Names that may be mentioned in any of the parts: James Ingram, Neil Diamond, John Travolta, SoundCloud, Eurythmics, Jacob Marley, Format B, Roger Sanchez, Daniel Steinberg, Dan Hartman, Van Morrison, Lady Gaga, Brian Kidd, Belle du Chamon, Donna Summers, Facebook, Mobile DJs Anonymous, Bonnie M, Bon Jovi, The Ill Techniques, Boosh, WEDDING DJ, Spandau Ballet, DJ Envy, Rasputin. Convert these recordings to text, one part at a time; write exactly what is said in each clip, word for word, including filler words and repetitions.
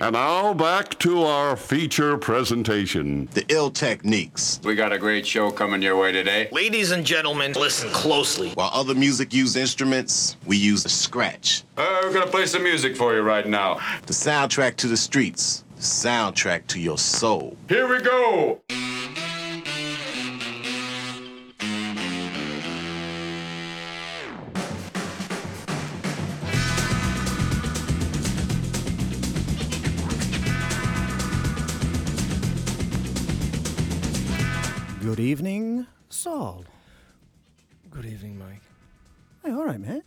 And now back to our feature presentation. The Ill Techniques. We got a great show coming your way today. Ladies and gentlemen, listen closely. While other music use instruments, we use a scratch. Uh, we're gonna play some music for you right now. The soundtrack to the streets. The soundtrack to your soul. Here we go! Good evening, Saul. Good evening, Mike. Hey, all right, mate.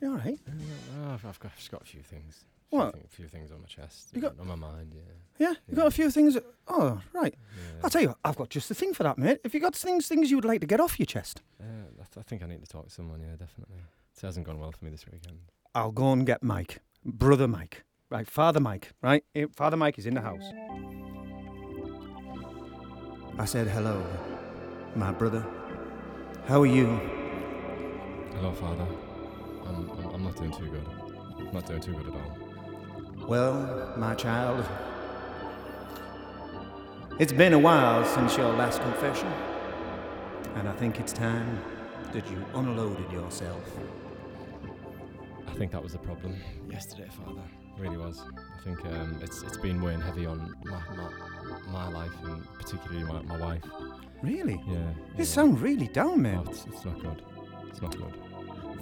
You all right? Uh, I've, I've, got, I've just got a few things. What? A few things on my chest. You got on my mind, yeah. Yeah, you yeah. got a few things. Oh, right. Yeah. I'll tell you what, I've got just the thing for that, mate. Have you got things, things you would like to get off your chest? Uh, I, th- I think I need to talk to someone. Yeah, definitely. It hasn't gone well for me this weekend. I'll go and get Mike, brother Mike, right? Father Mike, right? Father Mike is in the house. I said hello, my brother. How are you? Hello, Father. I'm, I'm, I'm not doing too good. I'm not doing too good at all. Well, my child, it's been a while since your last confession, and I think it's time that you unloaded yourself. I think that was the problem yesterday, Father. It really was. I think um, it's it's been weighing heavy on my my, my life, and particularly my, my wife. Really? Yeah. yeah. You sound really down, man. Oh, it's, it's not good. It's not good.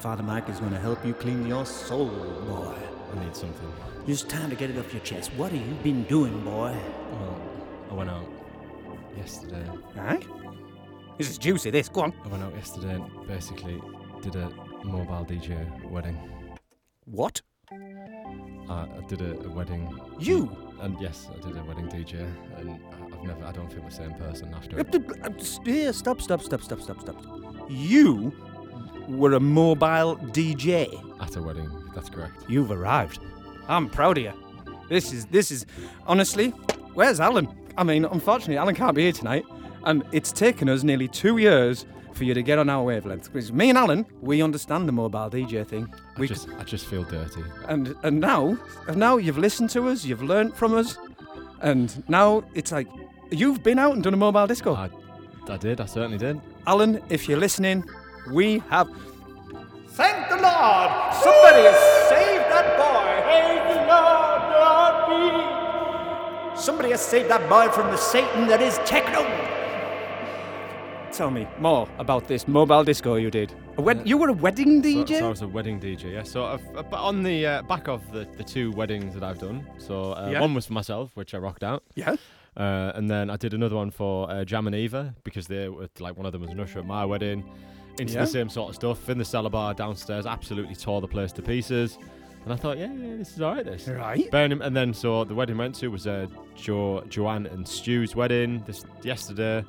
Father Mike is going to help you clean your soul, boy. I need something. It's time to get it off your chest. What have you been doing, boy? Well, I went out yesterday. Aye? This is juicy, this. Go on. I went out yesterday and basically did a mobile D J wedding. What? I, I did a, a wedding. You? And, and yes, I did a wedding D J. And I've never, I don't feel the same person after it. Here, stop, stop, stop, stop, stop, stop. You were a mobile D J? At a wedding, that's correct. You've arrived. I'm proud of you. This is, this is, honestly, where's Alan? I mean, unfortunately, Alan can't be here tonight. And it's taken us nearly two years for you to get on our wavelength. Because me and Alan, we understand the mobile D J thing. We I, just, I just feel dirty. And and now, and now you've listened to us, you've learnt from us, and now it's like, you've been out and done a mobile disco. I, I did, I certainly did. Alan, if you're listening, we have... Thank the Lord! Somebody has saved that boy! Thank the Lord, Lord be! Somebody has saved that boy from the Satan that is techno! Tell me more about this mobile disco you did. A wed- yeah. You were a wedding D J? So, so I was a wedding D J, yeah. So I've, on the uh, back of the, the two weddings that I've done, so uh, yeah. one was for myself, which I rocked out. Yeah. Uh, and then I did another one for uh, Jam and Eva, because they were, like, one of them was an usher at my wedding. Into yeah. the same sort of stuff, in the cellar bar downstairs, absolutely tore the place to pieces. And I thought, yeah, yeah this is all right, this. Right. Burn, and then, so the wedding I went to was uh, jo- Joanne and Stu's wedding this yesterday.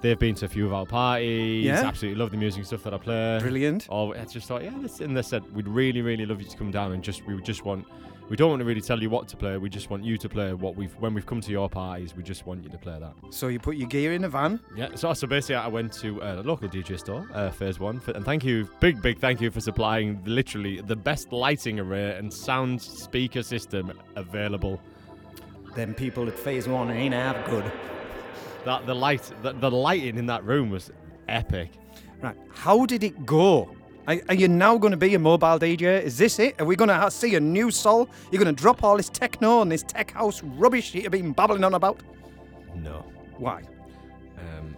They've been to a few of our parties, yeah. absolutely love the music and stuff that I play. Brilliant. Or I just thought, yeah, this, and they said, we'd really, really love you to come down and just, we just want, we don't want to really tell you what to play, we just want you to play what we've, when we've come to your parties, we just want you to play that. So you put your gear in a van? Yeah, so, so basically I went to a local D J store, uh, Phase One, for, and thank you, big, big thank you for supplying literally the best lighting array and sound speaker system available. Them people at Phase One ain't half good. That the light, the, the lighting in that room was epic. Right, how did it go? Are, are you now going to be a mobile D J? Is this it? Are we going to see a new soul? You're going to drop all this techno and this tech house rubbish that you've been babbling on about? No. Why? Um,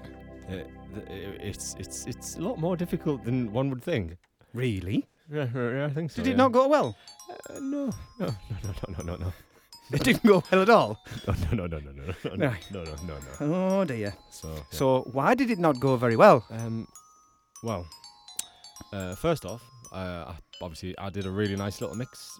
it, it's it's it's a lot more difficult than one would think. Really? Yeah, yeah I think so. Did it yeah. not go well? Uh, no. No, no, no, no, no, no. It didn't go well at all. No, no, no, no, no, no, no, no, no, no. Oh dear. So, yeah. so why did it not go very well? Um, well, uh, first off, uh, I, obviously I did a really nice little mix,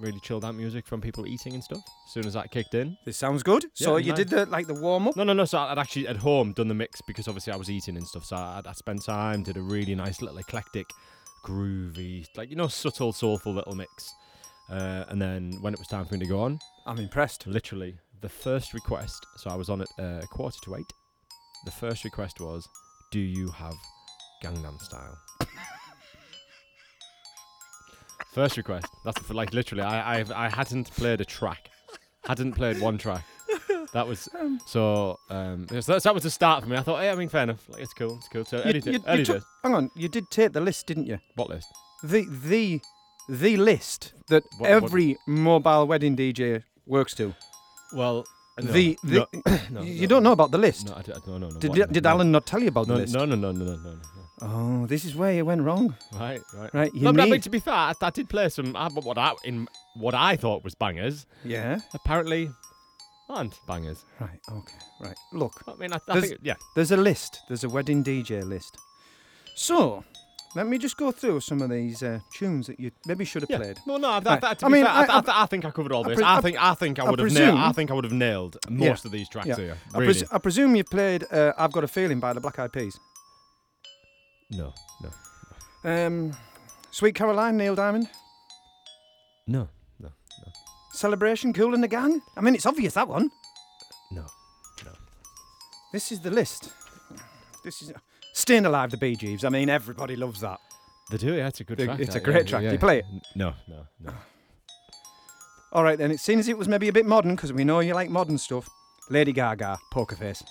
really chilled out music from people eating and stuff. As soon as that kicked in, this sounds good. Yeah, so you nice. did the like the warm up? No, no, no. So I'd actually at home done the mix because obviously I was eating and stuff. So I I spent time, did a really nice little eclectic, groovy, like you know, subtle, soulful little mix. Uh, and then when it was time for me to go on, I'm impressed. Literally, the first request, so I was on at uh, quarter to eight, the first request was, do you have Gangnam Style? First request. That's for, like literally, I I've, I hadn't played a track. hadn't played one track. That was um, so. Um, yes, that, that was the start for me. I thought, hey, I mean, fair enough. Like, it's cool. It's cool. So, you, you, you took, hang on, you did take the list, didn't you? What list? The the the list that what, every what? mobile wedding D J works to. Well, no, the, the no, no, you no, don't know about the list. No, I don't know. No, no, did what, did no, Alan no. not tell you about no, the list? No, no, no, no, no, no. no. Oh, this is where you went wrong. Right, right, right. You no, need... I mean, to be fair, I, I did play some uh, what I in what I thought was bangers. Yeah. Apparently. Aren't bangers. Right, okay, right. Look. I mean, I, I think, yeah. There's a list. There's a wedding D J list. So, let me just go through some of these uh, tunes that you maybe should have yeah. played. Well, no, I, right. I, I mean, fair, I, I, I, I think I covered all I this. Pre- I think I think I, I would presume, have nailed, I think I would have nailed most yeah. of these tracks yeah. here. Really. I, pres- I presume you played uh, I've Got a Feeling by the Black Eyed Peas. No, no. no. Um, Sweet Caroline, Neil Diamond? No. Celebration, Kool and the Gang? I mean, it's obvious, that one. No, no. This is the list. This is... Staying Alive, the Bee Gees. I mean, everybody loves that. They do, yeah, it's a good track. It's a great track. Do you play it? No, no, no. All right, then, it seems it was maybe a bit modern, because we know you like modern stuff. Lady Gaga, Poker Face.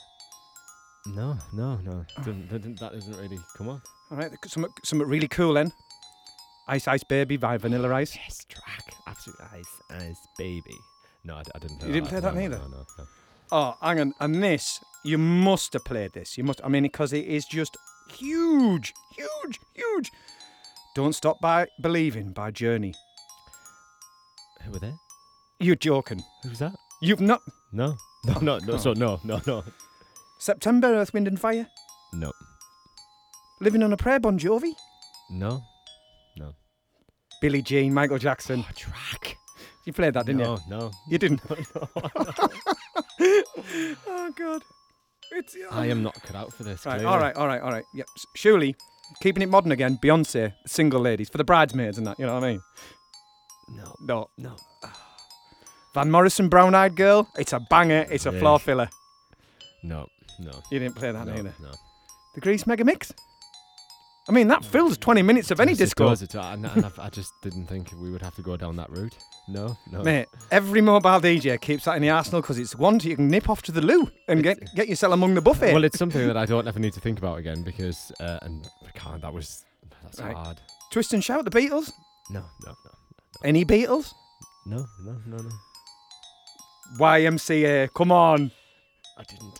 No, no, no. Didn't, didn't, that doesn't really come on. All right, something, something really cool, then. Ice Ice Baby by Vanilla Ice. Yes, track. Absolute Ice Ice Baby. No, I, I didn't play that. You didn't play that neither? No, no, no. Oh, hang on. And this, you must have played this. You must. I mean, because it is just huge, huge, huge. Don't Stop by Believing by Journey. Who were they? You're joking. Who's that? You've not... No. No, oh, no, no, so no, no, no. September, Earth, Wind and Fire? No. Living on a Prayer, Bon Jovi? No. No. Billie Jean, Michael Jackson. Oh, track. You played that, didn't no, you? No, no. You didn't? No, no, no. Oh, God. It's, oh. I am not cut out for this. Right, all right, all right, all right. Yep. Surely, keeping it modern again, Beyonce, Single Ladies, for the bridesmaids and that, you know what I mean? No. No. No. Van Morrison, Brown Eyed Girl. It's a banger. It's a yeah. floor filler. No, no. You didn't play that no, either? No. The Grease Megamix? I mean, that fills twenty minutes of any yes, disco. It does, it does. And, and I just didn't think we would have to go down that route. No, no. Mate, every mobile D J keeps that in the arsenal because it's one you can nip off to the loo and it's, get get yourself among the buffet. Well, it's something that I don't ever need to think about again because, uh, and I can't, that was, that's right. hard. Twist and Shout, the Beatles? No, no, no. no. Any Beatles? No, no, no, no. Y M C A, come on. I didn't.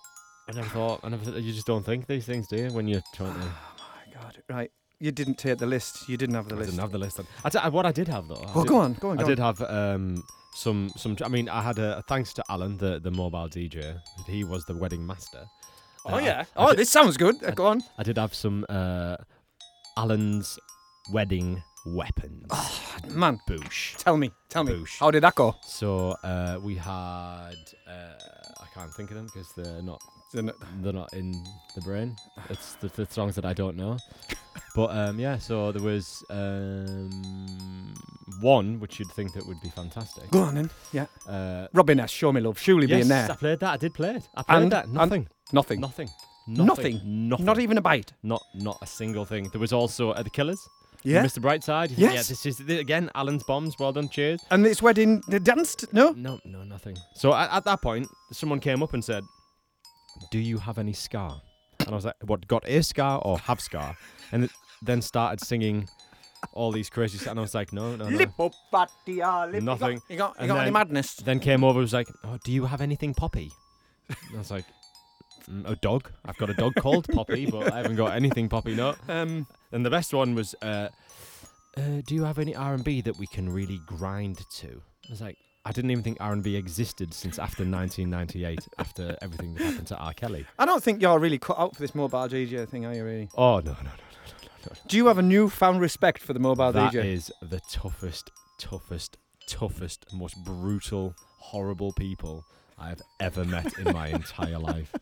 I never thought, I never thought, you just don't think these things, do you, when you're trying to... God, right. You didn't take the list. You didn't have the I list. I didn't have the list. I t- what I did have, though... Oh, did, go on, go on, go I did on. have um, some... some. I mean, I had a... Thanks to Alan, the, the mobile D J. He was the wedding master. Oh, uh, yeah. I, I oh, did, this sounds good. I, go on. I did have some uh, Alan's wedding weapons. Oh, man. Boosh. Tell me. Tell me. Boosh. How did that go? So, uh, we had... Uh, I can't think of them because they're not... They're not, they're not in the brain. It's the, the songs that I don't know. But um, yeah, so there was um, one which you'd think that would be fantastic. Go on then. Yeah. Uh, Robin S. Show Me Love. Surely yes, being there. Yes, I played that. I did play it. I played and, that. Nothing. Nothing. Nothing. Nothing. Nothing. Not even a bite. Not not a single thing. There was also uh, The Killers. Yeah. Mister Brightside. Yes. Yeah, this is, again, Alan's Bombs. Well done. Cheers. And this wedding, they danced? No? No, no, nothing. So at, at that point, someone came up and said, do you have any scar? And I was like, what, got a scar or have scar? And it then started singing all these crazy stuff. And I was like, no, no, no. Lipopatia, nothing. You got, you got then, any madness? Then came over and was like, oh, do you have anything poppy? And I was like, mm, a dog. I've got a dog called Poppy, but I haven't got anything poppy, no. Um, and the best one was, uh, uh, do you have any R and B that we can really grind to? I was like, I didn't even think R and B existed since after nineteen ninety-eight, after everything that happened to R. Kelly. I don't think you're really cut out for this mobile D J thing, are you really? Oh, no, no, no, no, no, no. Do you have a newfound respect for the mobile that D J? That is the toughest, toughest, toughest, most brutal, horrible people I have ever met in my entire life.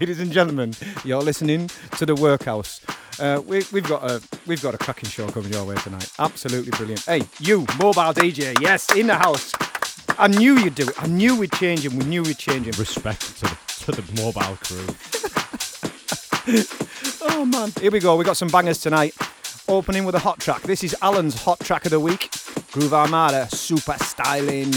Ladies and gentlemen, you're listening to The Workhouse. Uh, we, we've got a we've got a cracking show coming your way tonight. Absolutely brilliant. Hey, you, mobile D J, yes, in the house. I knew you'd do it. I knew we'd change him. We knew we'd change him. Respect to the, to the mobile crew. Oh, man. Here we go. We've got some bangers tonight. Opening with a hot track. This is Alan's hot track of the week. Groove Armada, Super Styling.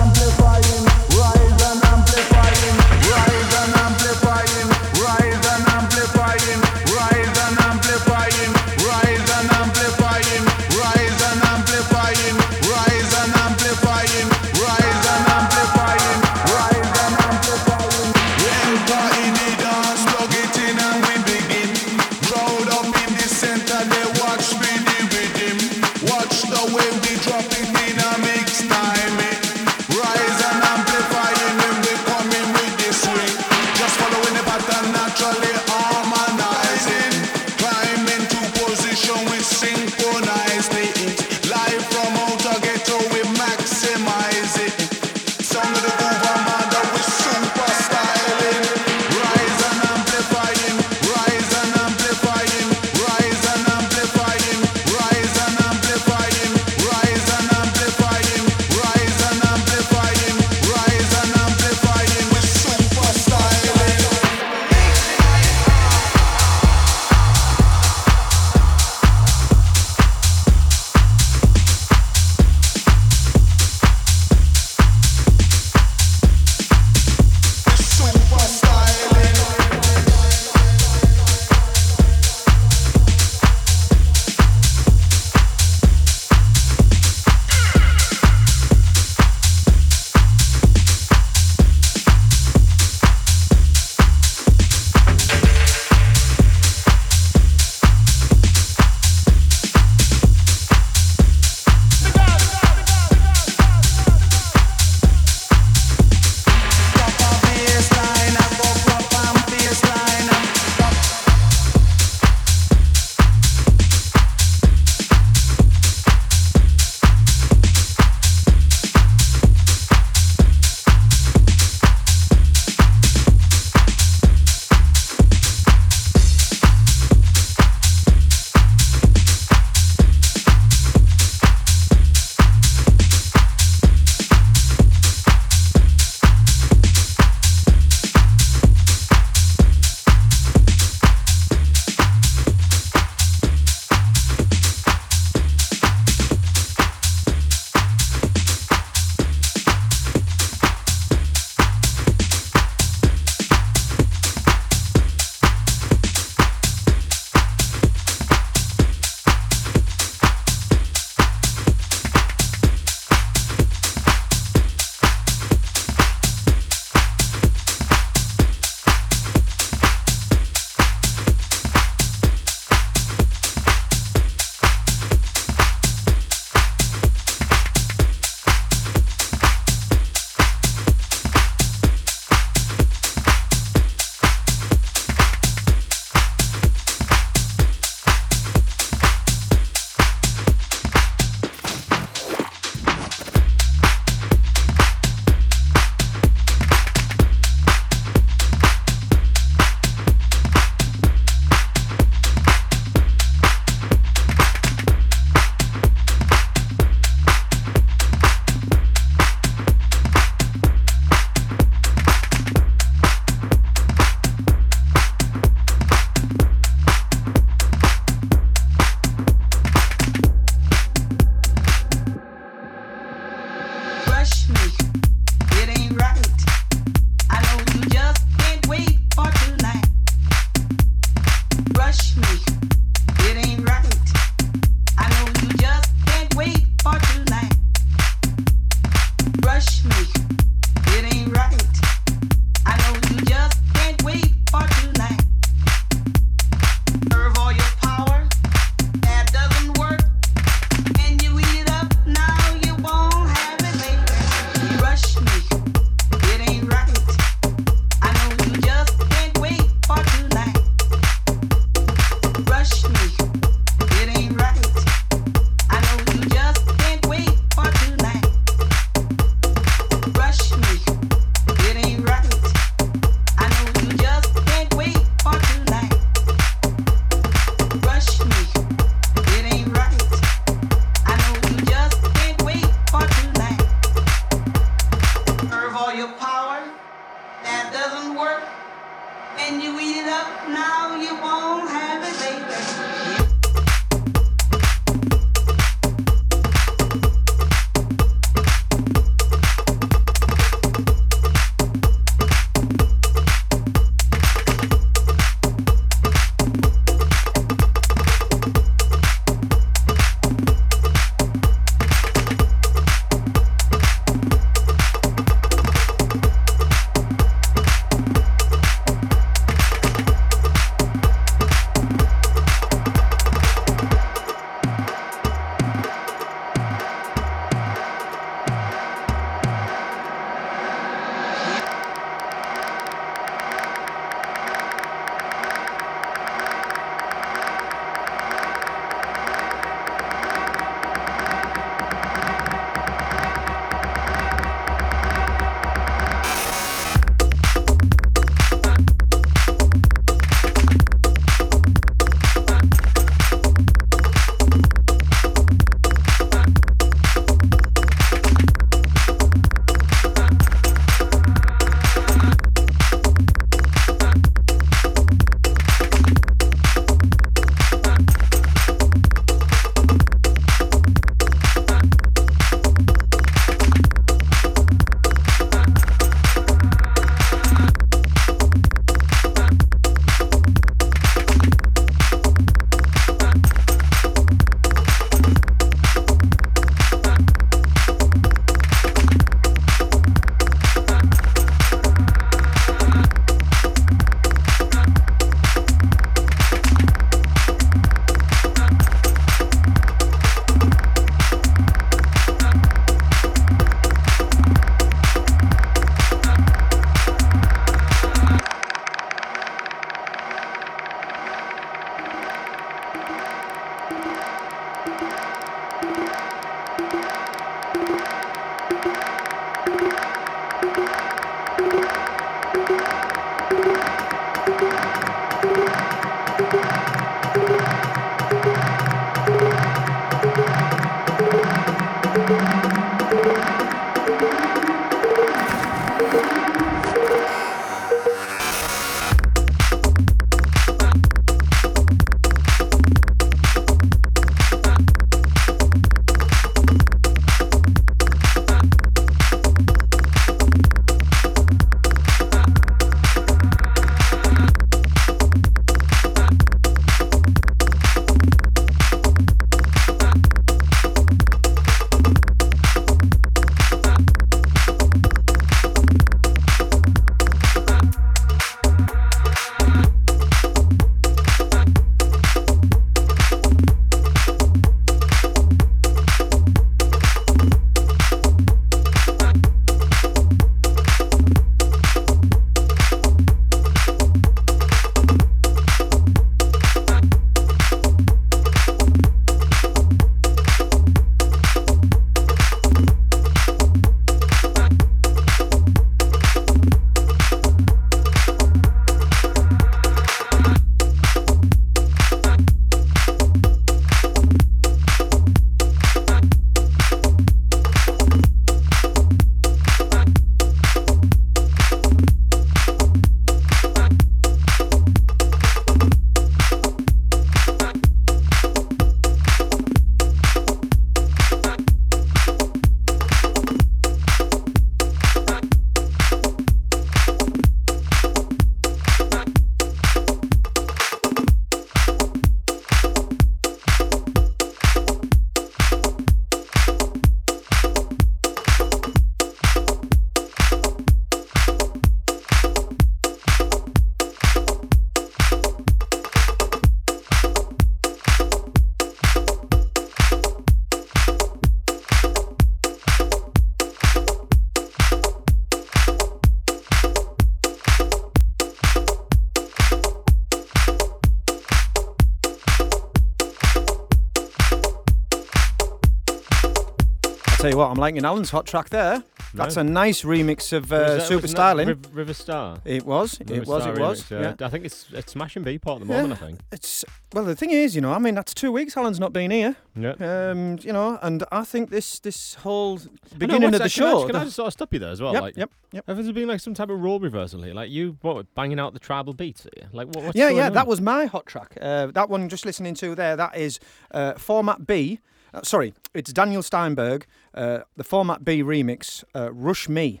Tell you what, I'm liking Alan's hot track there. That's no. a nice remix of uh, that, Super Styling. Riv- River Star. It was. River it was. Star it was. Remix, yeah. Yeah. I think it's it's smashing B-part at the moment. Yeah. I think it's well. The thing is, you know, I mean, that's two weeks Alan's not been here. Yeah. Um, you know, and I think this this whole beginning know, of the can show. I just, can I just sort of stop you there as well? Yep. Like, yep. Yep. There's been like some type of role reversal here. Like you, what, banging out the tribal beats. Like what? What's yeah, going yeah. on? That was my hot track. Uh, that one just listening to there. That is uh, Format B. Uh, sorry, it's Daniel Steinberg, uh, the Format B remix, uh, Rush Me.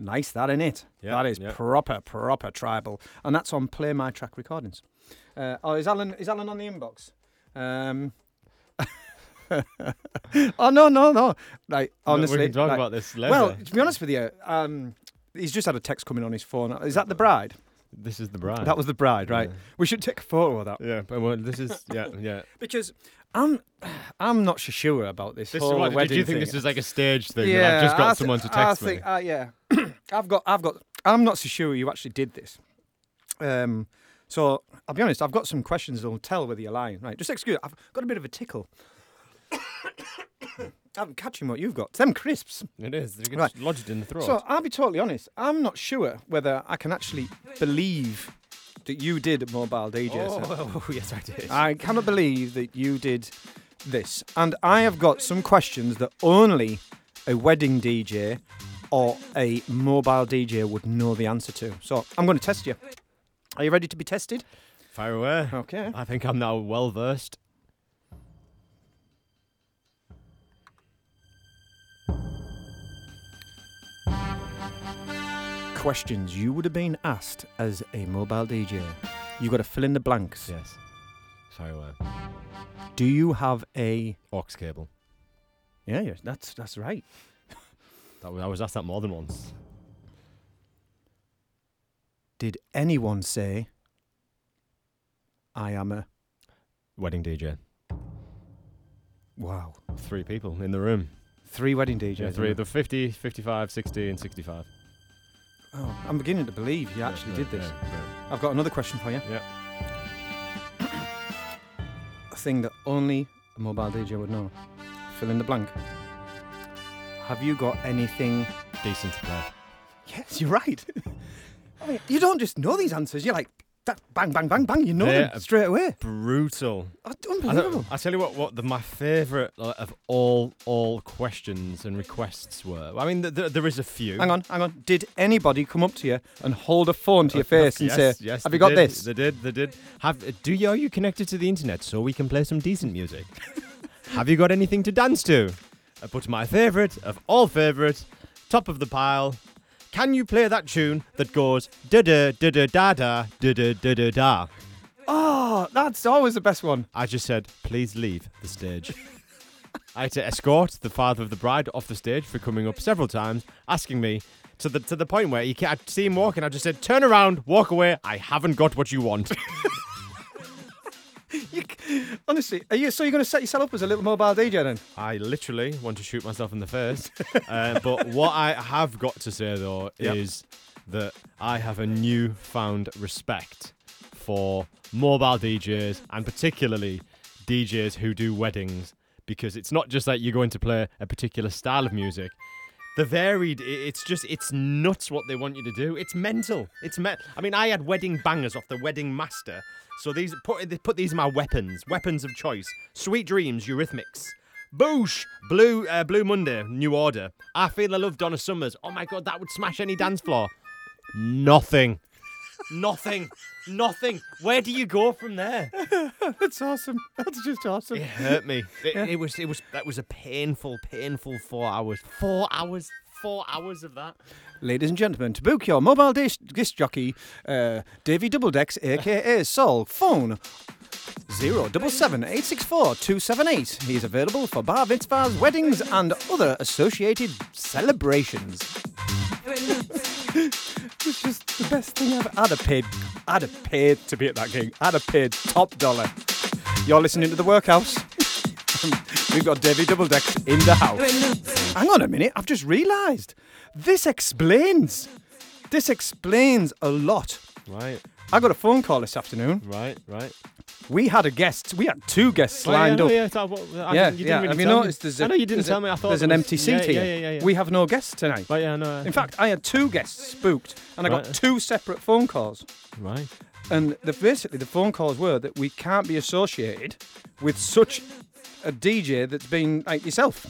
Nice, that, innit? Yep, that is yep. proper, proper tribal. And that's on Play My Track Recordings. Uh, oh, is Alan is Alan on the inbox? Um, oh, no, no, no. Like, honestly. We can talk like, about this later. Well, to be honest with you, um, he's just had a text coming on his phone. Is that the bride? This is the bride. That was the bride, right? Yeah. We should take a photo of that. Yeah, but well, this is, yeah, yeah. Because... I'm, I'm not so sure about this. This whole is what, wedding did you think thing. This is like a stage thing? Yeah, and I've just got th- someone to text I think, me. Uh, yeah, I've got, I've got. I'm not so sure you actually did this. Um, so I'll be honest. I've got some questions that'll tell whether you're lying. Right, just excuse. I've got a bit of a tickle. I'm catching what you've got. It's them crisps. It is. You get right. lodged in the throat. So I'll be totally honest. I'm not sure whether I can actually believe. That you did Mobile D Js. Oh, oh, yes, I did. I cannot believe that you did this. And I have got some questions that only a wedding D J or a mobile D J would know the answer to. So I'm going to test you. Are you ready to be tested? Fire away. Okay. I think I'm now well versed. Questions you would have been asked as a mobile D J. You got to fill in the blanks. Yes. Sorry, well. Do you have a aux cable? Yeah, yeah, that's that's right. that was, I was asked that more than once. Did anyone say I am a wedding D J? Wow. Three people in the room. Three wedding D Js. Yeah, three. The fifty, fifty-five, sixty, and sixty-five. Oh, I'm beginning to believe you yeah, actually yeah, did this. Yeah, yeah. I've got another question for you. Yeah. A thing that only a mobile D J would know. fill in the blank. Have you got anything decent to play? Yes, you're right. I mean, you don't just know these answers. You're like, that bang, bang, bang, bang. You know They're them straight away. Brutal. Oh, unbelievable. I, I tell you what, what the, my favourite of all all questions and requests were. I mean, th- th- there is a few. Hang on, hang on. Did anybody come up to you and hold a phone to your face yes, and say, yes, have you got did. this? They did, they did. Have, do you, are you connected to the internet so we can play some decent music? Have you got anything to dance to? I put my favourite of all favourites, top of the pile. Can you play that tune that goes da da da da da da da da da da? Oh, that's always the best one. I just said, please leave the stage. I had to escort the father of the bride off the stage for coming up several times, asking me to the to the point where you can't see him walking. I just said, turn around, walk away. I haven't got what you want. You, honestly, are you, so you're going to set yourself up as a little mobile D J then? I literally want to shoot myself in the face. uh, but what I have got to say, though, yep. is that I have a newfound respect for mobile D Js and particularly D Js who do weddings, because it's not just that you're going to play a particular style of music. The varied, it's just, it's nuts what they want you to do. It's mental. It's me- I mean, I had wedding bangers off the Wedding Master. So these put, they put these in my weapons, weapons of choice. Sweet Dreams, Eurythmics. Boosh, Blue uh, Blue Monday, New Order. I Feel the Love, Donna Summers. Oh my God, that would smash any dance floor. Nothing. Nothing. Nothing. Where do you go from there? That's awesome. That's just awesome. It hurt me. It, yeah. it was. It was. That was a painful, painful four hours. Four hours. Four hours of that. Ladies and gentlemen, to book your mobile disc, disc jockey, uh, Davey Doubledecks, aka Sol, phone zero seven seven eight six four two seven eight. He is available for bar mitzvahs, weddings, and other associated celebrations. It's just the best thing ever. I'd have paid, I'd have paid to be at that gig. I'd have paid top dollar. You're listening to The Workhouse. We've got Davey Doubledecks in the house. Hang on a minute, I've just realised. This explains. This explains a lot. Right. I got a phone call this afternoon. Right, right. We had a guest. We had two guests lined oh, yeah, up. Yeah, I, I yeah. You yeah. Really have you noticed? There's a, I know you didn't tell me. I thought there's an empty seat yeah, here. Yeah, yeah, yeah. We have no guests tonight. But yeah, no. In yeah. fact, I had two guests booked, and I right. got two separate phone calls. Right. And the, basically, the phone calls were that we can't be associated with such a D J that's been like yourself.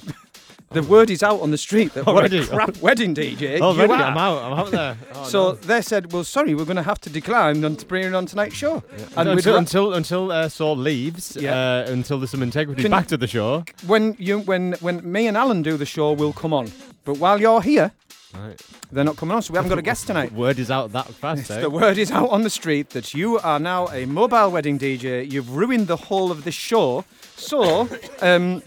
The word is out on the street that Already? what a crap wedding D J oh, you really? are. I'm out, I'm out there. Oh, so no. They said, well, sorry, we're going to have to decline on to bringing on tonight's show. Yeah. And until until, until uh, Saul leaves, yeah. uh, until there's some integrity Can, back to the show. When you when when me and Alan do the show, we'll come on. But while you're here, right. they're not coming on, so we haven't got a guest tonight. Word is out that fast, eh? The word is out on the street that you are now a mobile wedding D J. You've ruined the whole of the show. So... um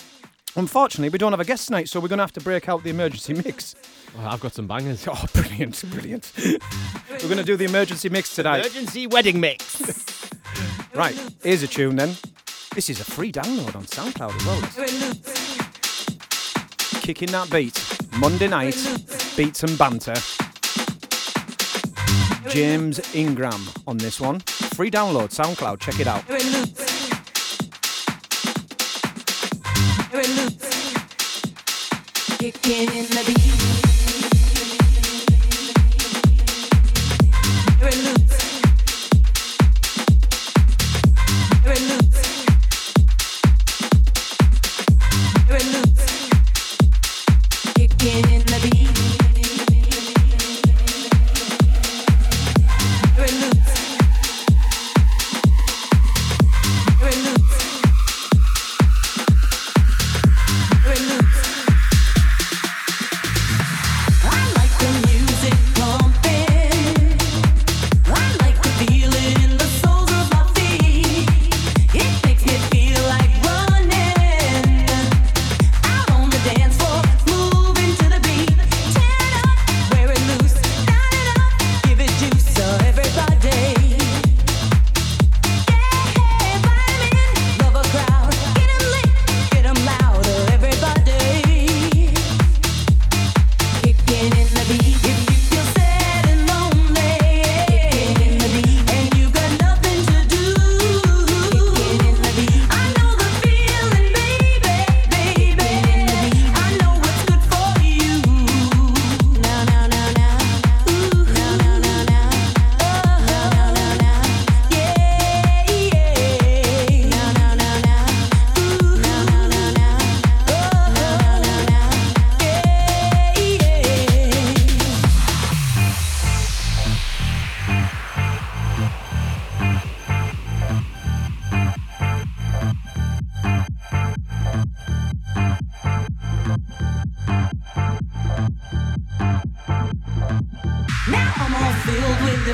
Unfortunately, we don't have a guest tonight, so we're going to have to break out the emergency mix. Well, I've got some bangers. Oh, brilliant, brilliant. We're going to do the emergency mix tonight. Emergency wedding mix. Right, here's a tune then. This is a free download on SoundCloud as well. Kicking that beat. Monday night, beats and banter. James Ingram on this one. Free download, SoundCloud, check it out. Kicking in the beat. Every loop. Every loop. Every loop. Kicking in the beat.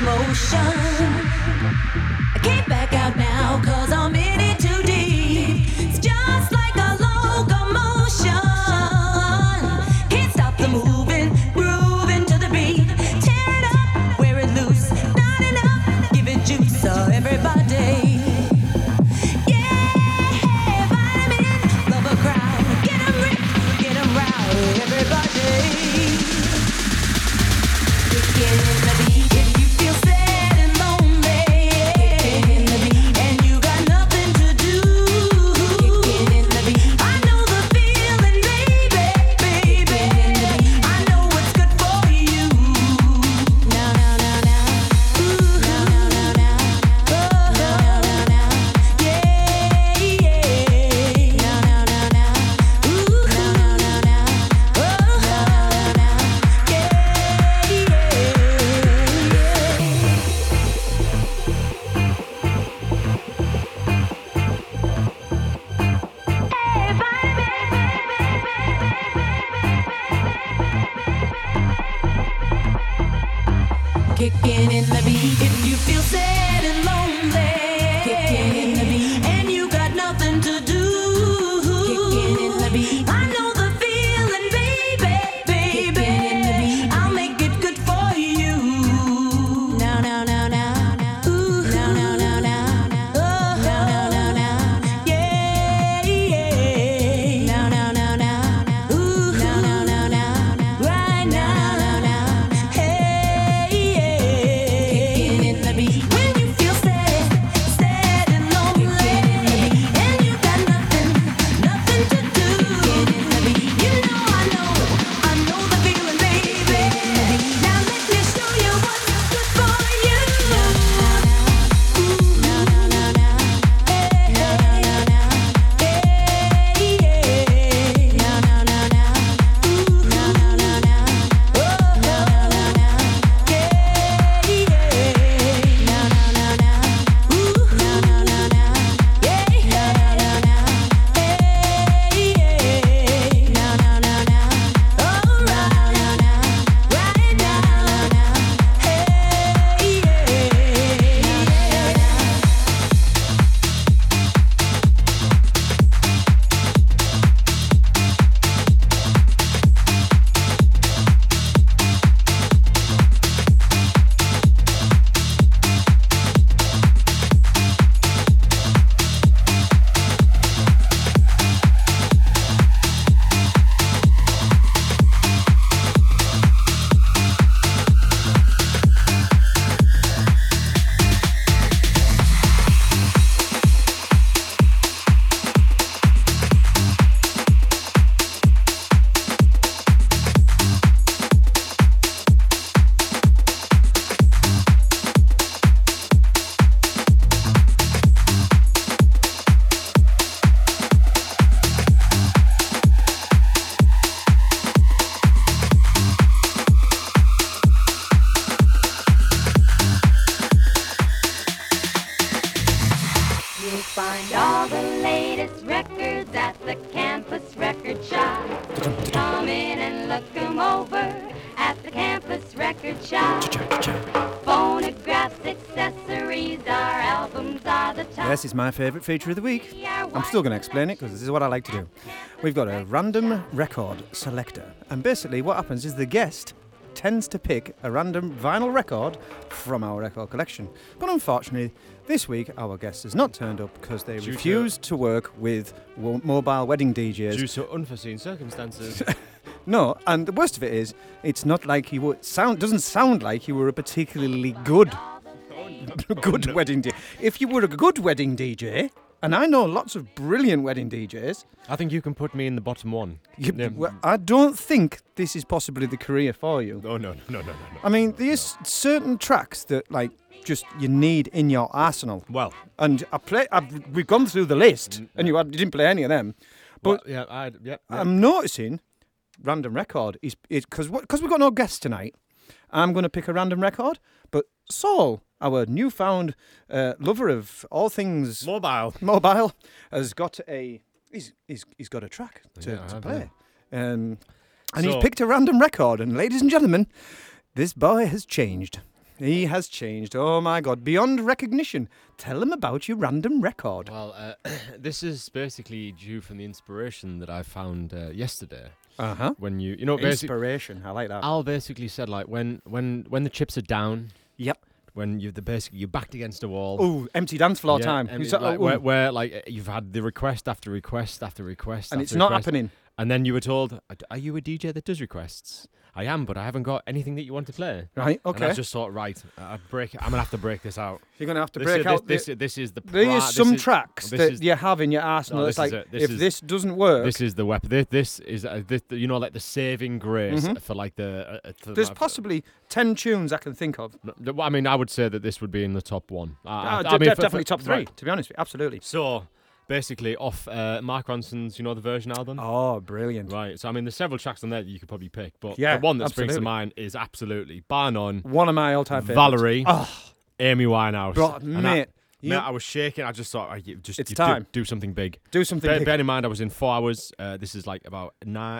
the motion. I can't back out now, cause I'm in it too deep. It's just like a locomotion. Can't stop the moving, grooving to the beat. Tear it up, wear it loose, not enough. Give it juice, so everybody. Yes, it's my favourite feature of the week. I'm still going to explain it because this is what I like to do. We've got a random record selector, and basically what happens is the guest tends to pick a random vinyl record from our record collection. But unfortunately, this week our guest has not turned up because they refused to work with wo- mobile wedding D Js. Due to unforeseen circumstances. No, and the worst of it is, it's not like he would sound. Doesn't sound like you were a particularly good, good wedding D J. If you were a good wedding D J, and I know lots of brilliant wedding D Js, I think you can put me in the bottom one. You, yeah. Well, I don't think this is possibly the career for you. Oh no, no, no, no, no. I mean, there's no. certain tracks that like just you need in your arsenal. Well, and I play. I've, we've gone through the list, mm-hmm. and you, you didn't play any of them. But well, yeah, I, yeah, yeah. I'm noticing. Random record is is because because we've got no guests tonight. I'm going to pick a random record, but Saul, our newfound uh, lover of all things mobile, mobile, has got a he's he's, he's got a track to, yeah, to play, yeah. um, and so, he's picked a random record. And ladies and gentlemen, this boy has changed. He has changed. Oh, my God. Beyond recognition. Tell them about your random record. Well, uh, this is basically due from the inspiration that I found uh, yesterday. Uh-huh. When you, you know, inspiration. I like that. Al basically said, like, when when when the chips are down. Yep. When you're the basically you're backed against a wall. Ooh, empty dance floor yeah, time. Empty, so, like, where, where like you've had the request after request after request, and after it's request. Not happening. And then you were told, "Are you a D J that does requests?" I am, but I haven't got anything that you want to play. Right. Okay. And I just thought, right, I break. I'm gonna have to break this out. You're gonna have to this break is, out. This, this, this is the. There pra- is some is, tracks that is, you have in your arsenal. No, it's like it. this if is, this doesn't work, this is the weapon. This, this is uh, this, you know, like the saving grace mm-hmm. for like the. Uh, for There's my, possibly ten tunes I can think of. No, I mean, I would say that this would be in the top one. Uh, uh, I, d- I mean, d- for, definitely for, top three. Right. To be honest, with you. Absolutely. So. Basically, off uh, Mark Ronson's, you know, the Version album. Oh, brilliant! Right, so I mean, there's several tracks on there that you could probably pick, but yeah, the one that absolutely. Springs to mind is absolutely bar none. One of my all-time favorites. Valerie, oh. Amy Winehouse. Bro, mate, I, you... mate, I was shaking. I just thought, I, you just it's you time. Do, do something big. Do something. Bear, big. Bear in mind, I was in four hours. Uh, this is like about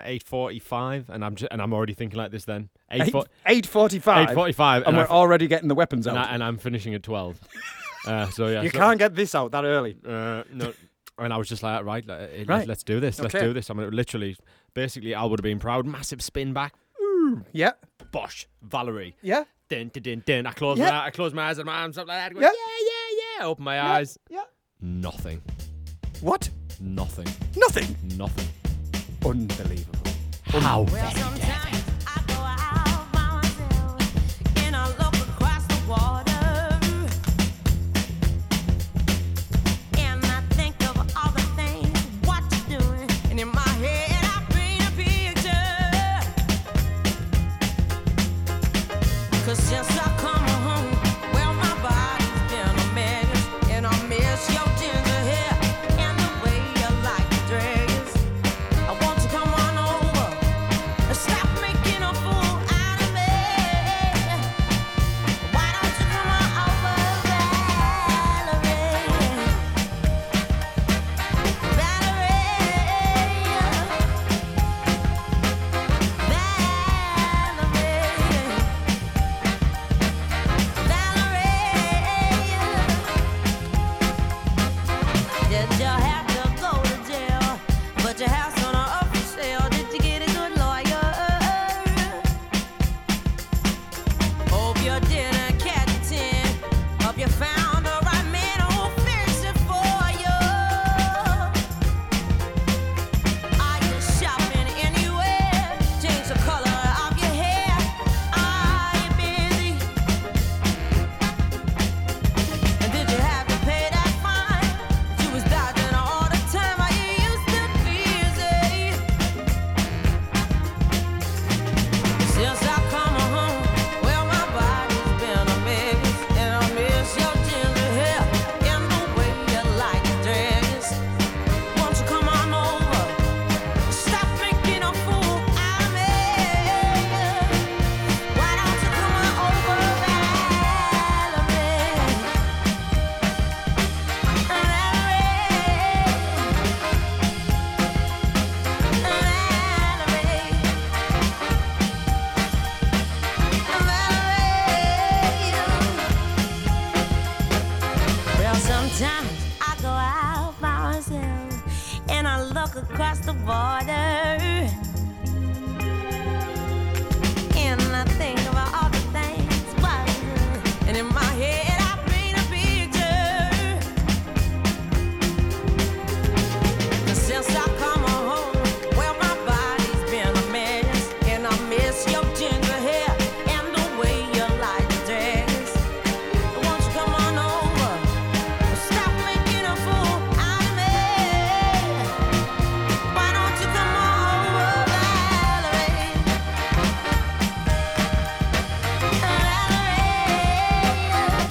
eight forty-five, and I'm just, and I'm already thinking like this. Then eight forty-five. Eight forty-five, and, and we're I've, already getting the weapons out. And, I, and I'm finishing at twelve. uh, so yeah, you so, can't get this out that early. Uh, no. And I was just like, right, right. Let's, let's do this. Okay. Let's do this. I mean, literally, basically, Al would have been proud. Massive spin back. Ooh. Yeah. Bosh. Valerie. Yeah. Dun, dun, dun, dun. I closed yeah. my I closed my eyes and my arms up like that. Going, yeah. yeah, yeah, yeah. Open my yeah. eyes. Yeah. Nothing. What? Nothing. Nothing? Nothing. Unbelievable. How? How?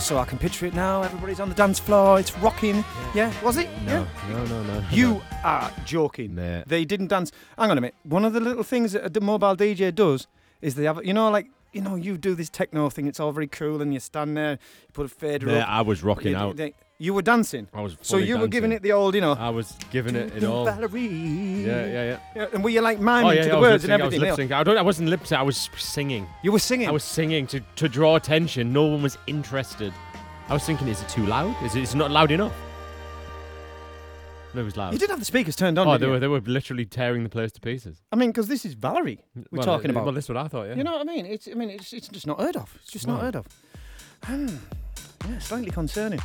So I can picture it now. Everybody's on the dance floor. It's rocking. Yeah, yeah. Was it? No, yeah. no, no, no. You no. are joking. Nah. They didn't dance. Hang on a minute. One of the little things that a mobile D J does is they have, you know, like, you know, you do this techno thing. It's all very cool, and you stand there, you put a fader nah, up. Yeah, I was rocking you, out. They, you were dancing. I was fully So you dancing. were giving it the old, you know. I was giving it it all. Valerie. Yeah, yeah, yeah, yeah. And were you like miming oh, yeah, to the yeah, words and everything? I was lip syncing. I don't. I wasn't lip syncing. I was singing. You were singing. I was singing to, to draw attention. No one was interested. I was thinking, is it too loud? Is it? Is it not loud enough? No, it was loud. You did have the speakers turned on. Oh, they you? were they were literally tearing the place to pieces. I mean, because this is Valerie we're well, talking it, about. Well, this is what I thought. Yeah. You know what I mean? It's I mean it's it's just not heard of. It's just no. not heard of. Hmm. Yeah, slightly concerning.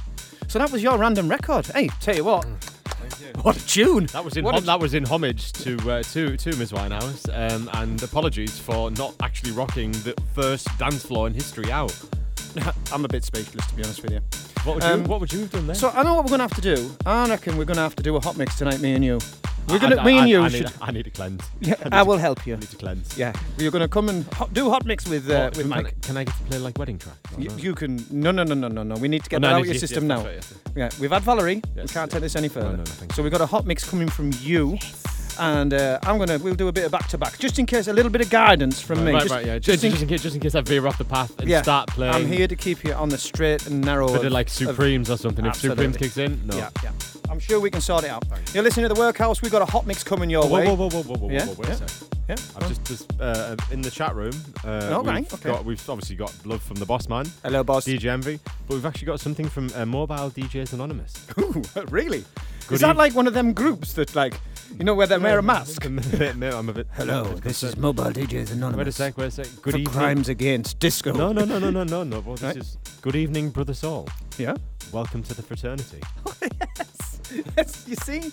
So that was your random record. Hey, tell you what. Thank you. What a tune! That was in hom- t- that was in homage to uh, to to Miz Winehouse, um, and apologies for not actually rocking the first dance floor in history out. I'm a bit speechless, to be honest with you. What would you, um, what would you have done then? So I know what we're going to have to do. I reckon we're going to have to do a hot mix tonight, me and you. We're gonna, I, I, me and I, you I should. Need, I need to cleanse. Yeah, I, I will to, help you. I need to cleanse. Yeah, you're going to come and ho- do a hot mix with uh, oh, with Mike. Can, can I get to play like wedding track? You, you can. No, no, no, no, no, no. We need to get oh, that no, out of your yes, system yes, now. Yes, yes. Yeah, we've had Valerie. Yes, we can't yes. take this any further. No, no, so, so we've got a hot mix coming from you. Yes. And uh, I'm gonna, we'll do a bit of back to back, just in case a little bit of guidance from right, me. Right, just, right, yeah. Just, just, in, just in case, just in case I veer off the path and yeah, start playing. I'm here to keep you on the straight and narrow. But like Supremes of, or something. Absolutely. If Supremes kicks in, no. Yeah, yeah. I'm sure we can sort it out. Thanks. You're listening to The Workhouse. We've got a hot mix coming your whoa, way. Whoa, whoa, whoa, whoa, whoa, yeah? whoa, whoa, wait yeah. a sec. Yeah. I'm oh. just, just uh, in the chat room. Uh, oh, we've right. okay. got, we've obviously got love from the boss man. Hello, boss. D J Envy. But we've actually got something from uh, Mobile D Js Anonymous. Ooh, really? Goody. Is that like one of them groups that like, you know, where they wear a mask? I'm a bit, I'm a bit Hello, I'm a bit this is Mobile D Js Anonymous. Wait a sec, wait a sec. Good For evening. Crimes against disco. No, no, no, no, no, no, no. Well, this right? is good evening, Brother Saul. Yeah? Welcome to the fraternity. Oh, yes. Yes, you see?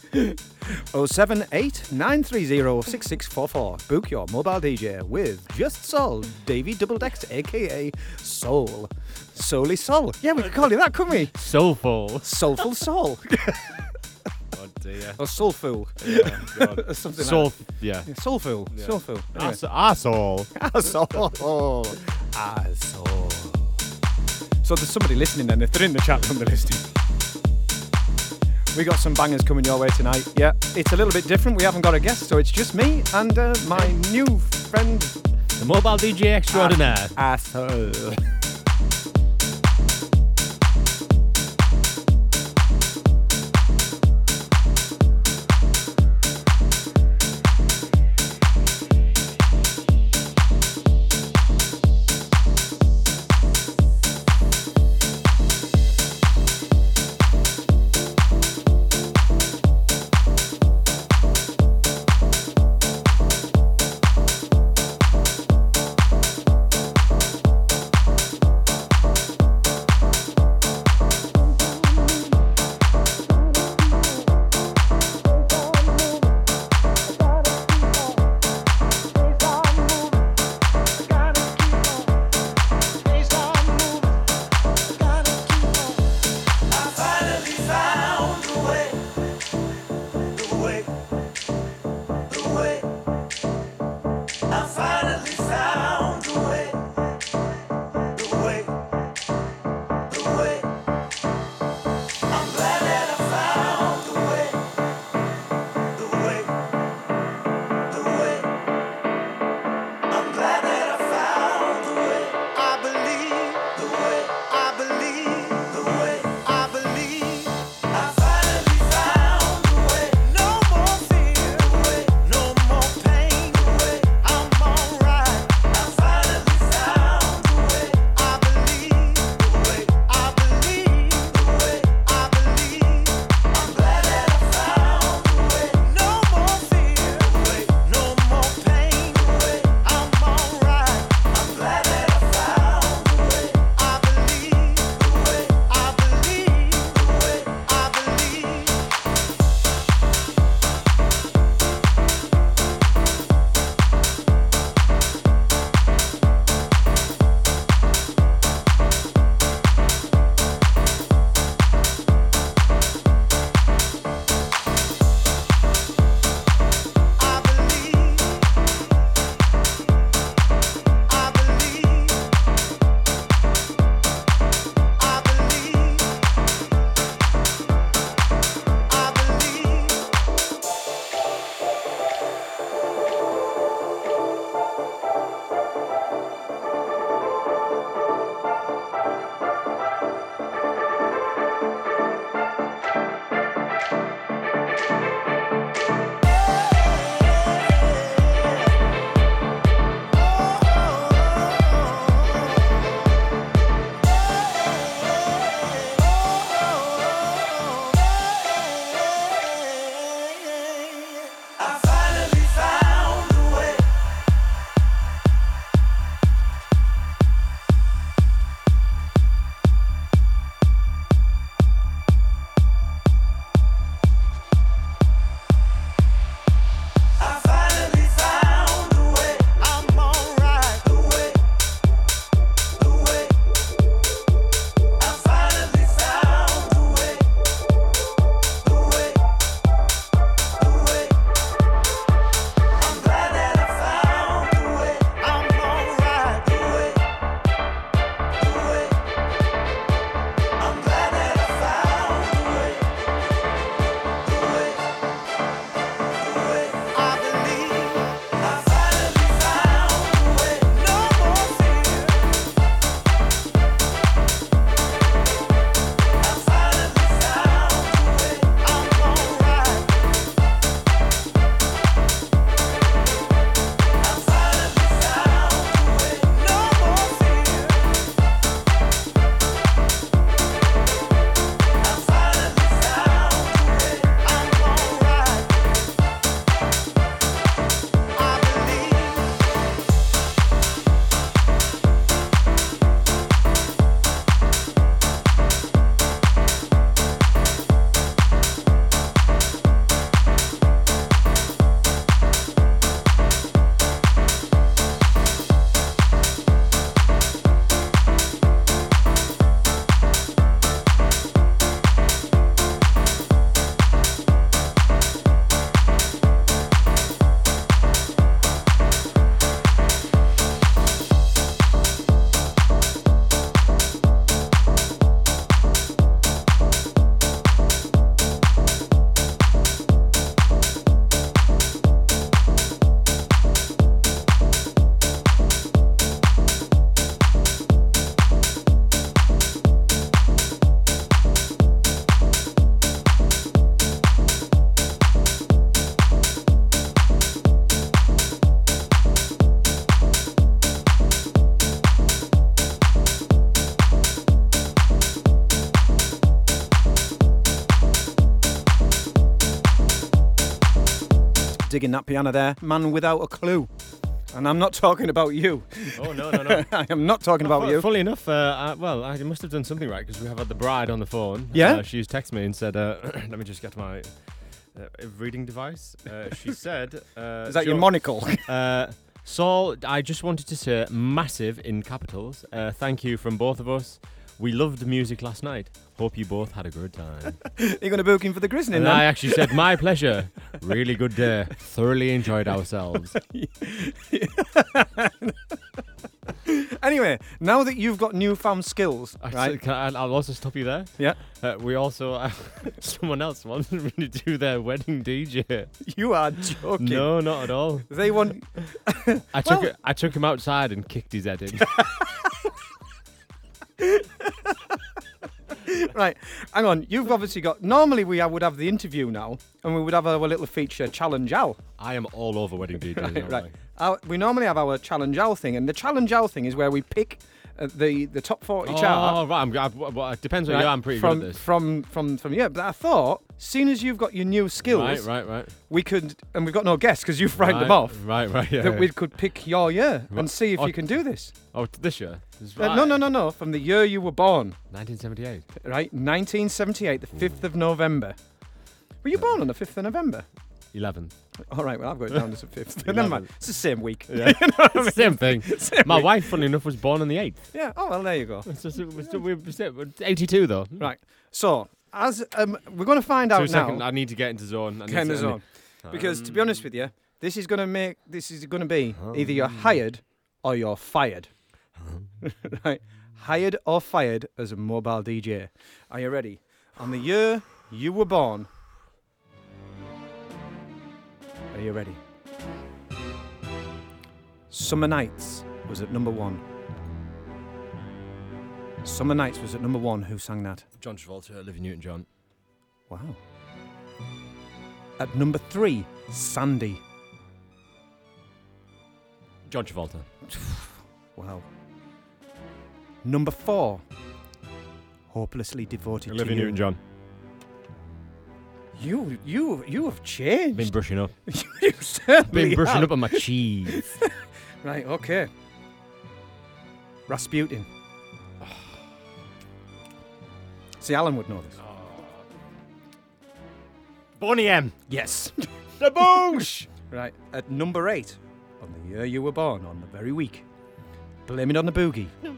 oh seven eight nine three zero six six four four. Book your mobile D J with Just Sol, Davey Double Dex, a k a. Soul. Solely Sol. Yeah, we could call you that, couldn't we? Soulful. Soulful Sol. Oh dear. Or Soulful. Yeah, God. Or something Soul, like that. Yeah. Soulful. Yeah. Soulful. Anyway. Arsehole. Arsehole. Arsehole. So there's somebody listening then. If they're in the chat room, they're listening. We got some bangers coming your way tonight. Yeah, it's a little bit different. We haven't got a guest, so it's just me and uh, my new friend, the mobile D J extraordinaire. Asshole. rigging that piano there, man without a clue. And I'm not talking about you. Oh, no, no, no. I am not talking no, about well, you. Funnily enough, uh, I, well, I must have done something right because we have had the bride on the phone. Yeah? Uh, she's texted me and said, uh, let me just get my uh, reading device. Uh, she said... Uh, Is that your monocle? Uh, Saul, I just wanted to say massive in capitals. Uh, thank you from both of us. We loved the music last night. Hope you both had a good time. You're going to book him for the christening, and then? I actually said, my pleasure. Really good day. Thoroughly enjoyed ourselves. Anyway, now that you've got newfound skills, I, right? Can I, I'll also stop you there. Yeah. Uh, we also, uh, someone else wanted me to do their wedding D J. You are joking. No, not at all. They want... I took well... I took him outside and kicked his head in. Right, hang on. You've obviously got. Normally, we would have the interview now, and we would have our little feature challenge owl. I am all over wedding D Js. Right, right. Our, we normally have our challenge owl thing, and the challenge owl thing is where we pick uh, the the top forty oh, chart. Oh, right. I'm, I, well, it depends on right. you. I'm pretty from, good at this. From from from yeah. But I thought, seeing as you've got your new skills, right, right, right. We could, and we've got no guests because you frightened right, them off. Right, right. Yeah. That yeah. we could pick your year right. and see if oh, you can do this. Oh, this year. Right. Uh, no, no, no, no. From the year you were born. nineteen seventy-eight. Right, nineteen seventy-eight, the fifth of November. Were you born on the fifth of November? eleventh. All right, well, I've got it down as the fifth. Never mind. It's the same week. Yeah. You know what I mean? Same thing. Same My week. wife, funny enough, was born on the eighth. Yeah, oh, well, there you go. It's just, it's yeah. we're, we're eighty-two, though. Right, so as um, we're going to find so out a second, now. I need to get into zone. I get into zone. Um, because, to be honest with you, this is going to make, this is going to be um, either you're hired or you're fired. Right, hired or fired as a mobile D J. Are you ready? On the year you were born. Are you ready? Summer Nights was at number one. Summer Nights was at number one. Who sang that? John Travolta, Olivia Newton-John. Wow. At number three, Sandy. John Travolta. Wow. Number four, Hopelessly Devoted Olivia to You. Olivia Newton-John. You, you, you have changed. Been brushing up. You certainly Been brushing have. up on my cheese. Right, okay. Rasputin. Oh. See, Alan would know this. Oh. Bonnie M. Yes. The Boosh. Right, at number eight, on the year you were born, on the very week, Blame It on the Boogie. No,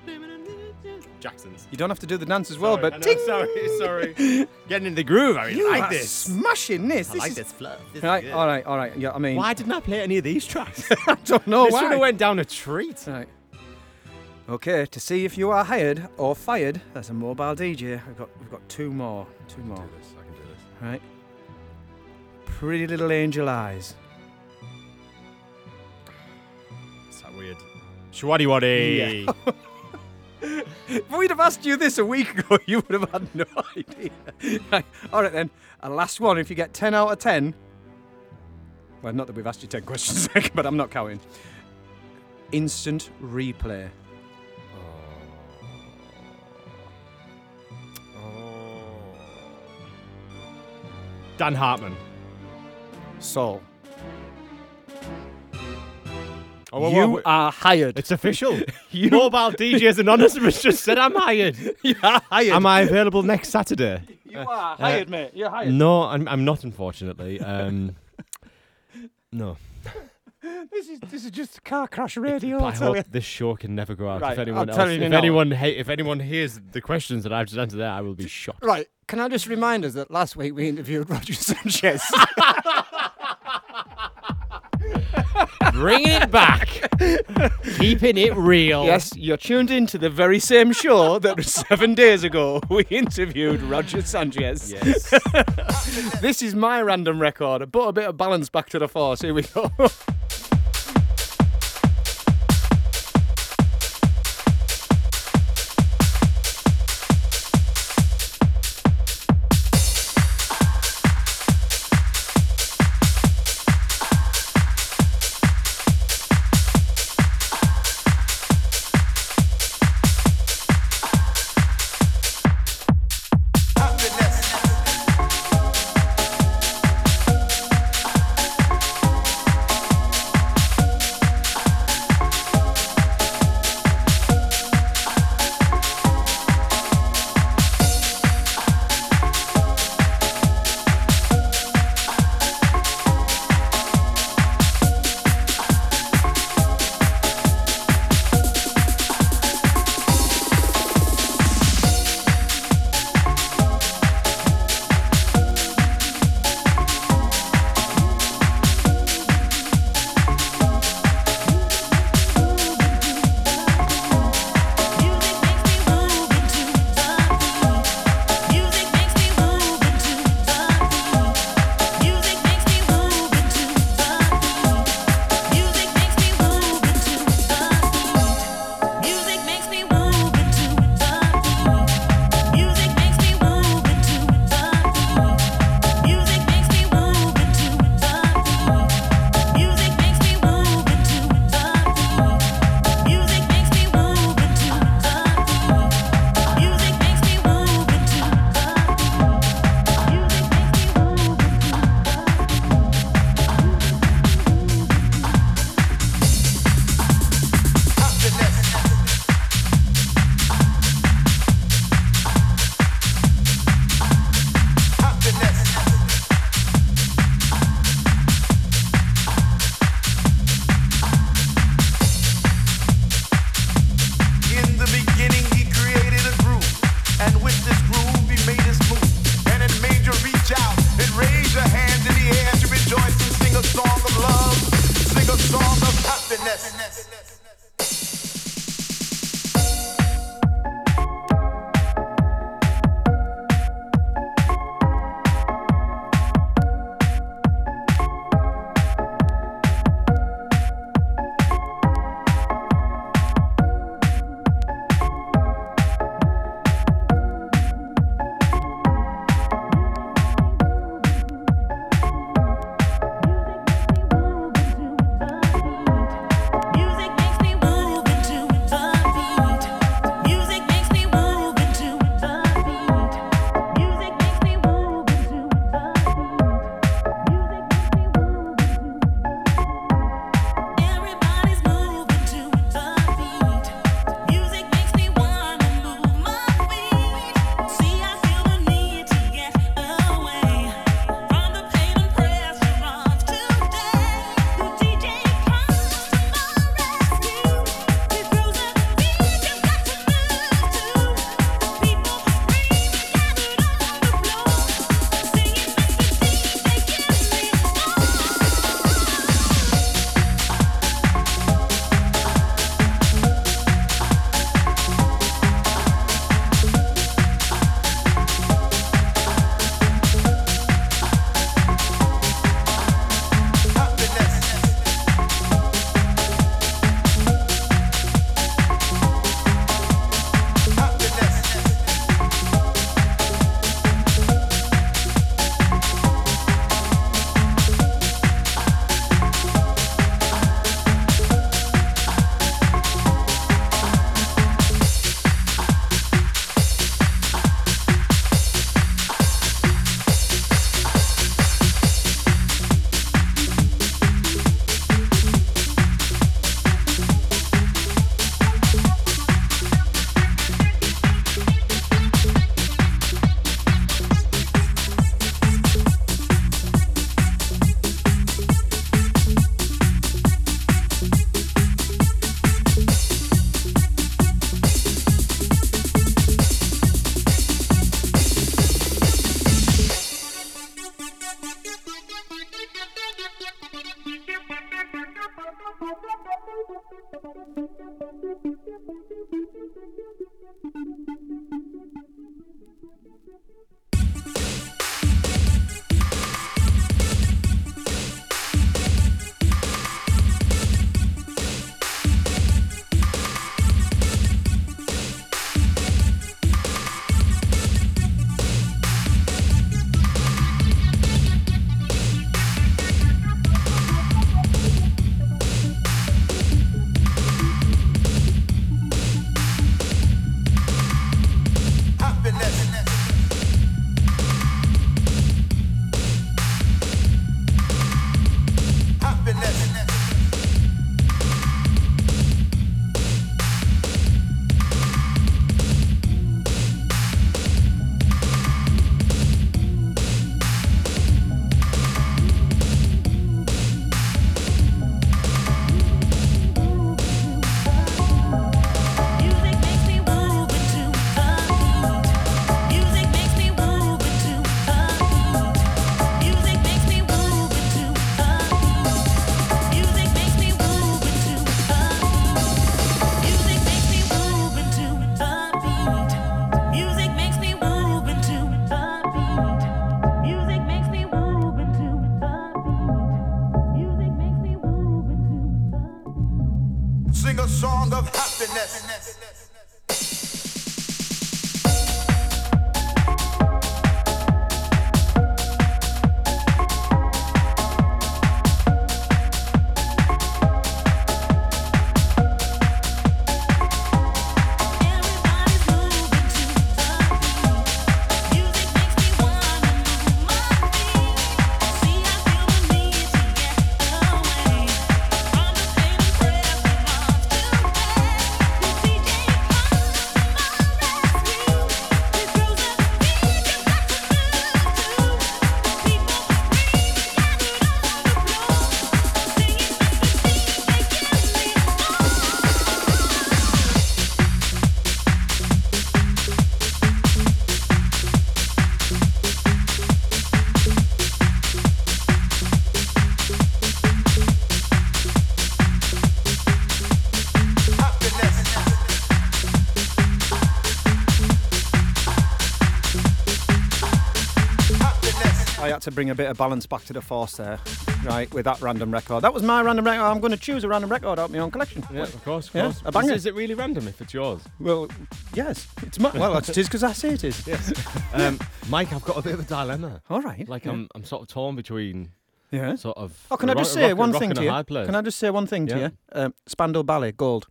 Jackson's. You don't have to do the dance as well, sorry, but... Know, sorry, sorry. Getting in the groove, I mean, you like this. smashing this. I this like is... this fluff. Right, all right, all right. Yeah, I mean... Why didn't I play any of these tracks? I don't know this why. This should have went down a treat. Right. Okay, to see if you are hired or fired as a mobile D J, I've got, we've got two more. Two more. I can do this, I can do this. Right. Pretty Little Angel Eyes. Is that weird? Shwaddy Waddy. Yeah. If we'd have asked you this a week ago, you would have had no idea. Right. All right, then. And last one, if you get ten out of ten... Well, not that we've asked you ten questions, but I'm not counting. Instant Replay. Oh. Oh. Dan Hartman. Saul. Oh, well, you well, are hired. It's official. You Mobile D Js Anonymous just said I'm hired. You are hired. Am I available next Saturday? You uh, are hired, uh, mate. You're hired. No, I'm, I'm not, unfortunately. Um, no. This is this is just car crash radio. It, I hope you. this show can never go out. Right, if anyone else, if anyone, hey, if anyone hears the questions that I've just answered there, I will be shocked. Right. Can I just remind us that last week we interviewed Roger Sanchez. Bring it back. Keeping it real. Yes, you're tuned into the very same show that seven days ago we interviewed Roger Sanchez. Yes. This is my random record. I put a bit of balance back to the force. Here we go. had to bring a bit of balance back to the force there, right, with that random record. That was my random record. I'm going to choose a random record out of my own collection. Yeah, of course, of yeah, course. A banger. Is it really random if it's yours? Well, yes. It's my, well, it is because I say it is. Yes. um, Mike, I've got a bit of a dilemma. All right. Like, yeah. I'm, I'm sort of torn between... Yeah. Sort of. Oh, can I just say one thing to you? Can I just say one thing to you? Um, Spandau Ballet, Gold.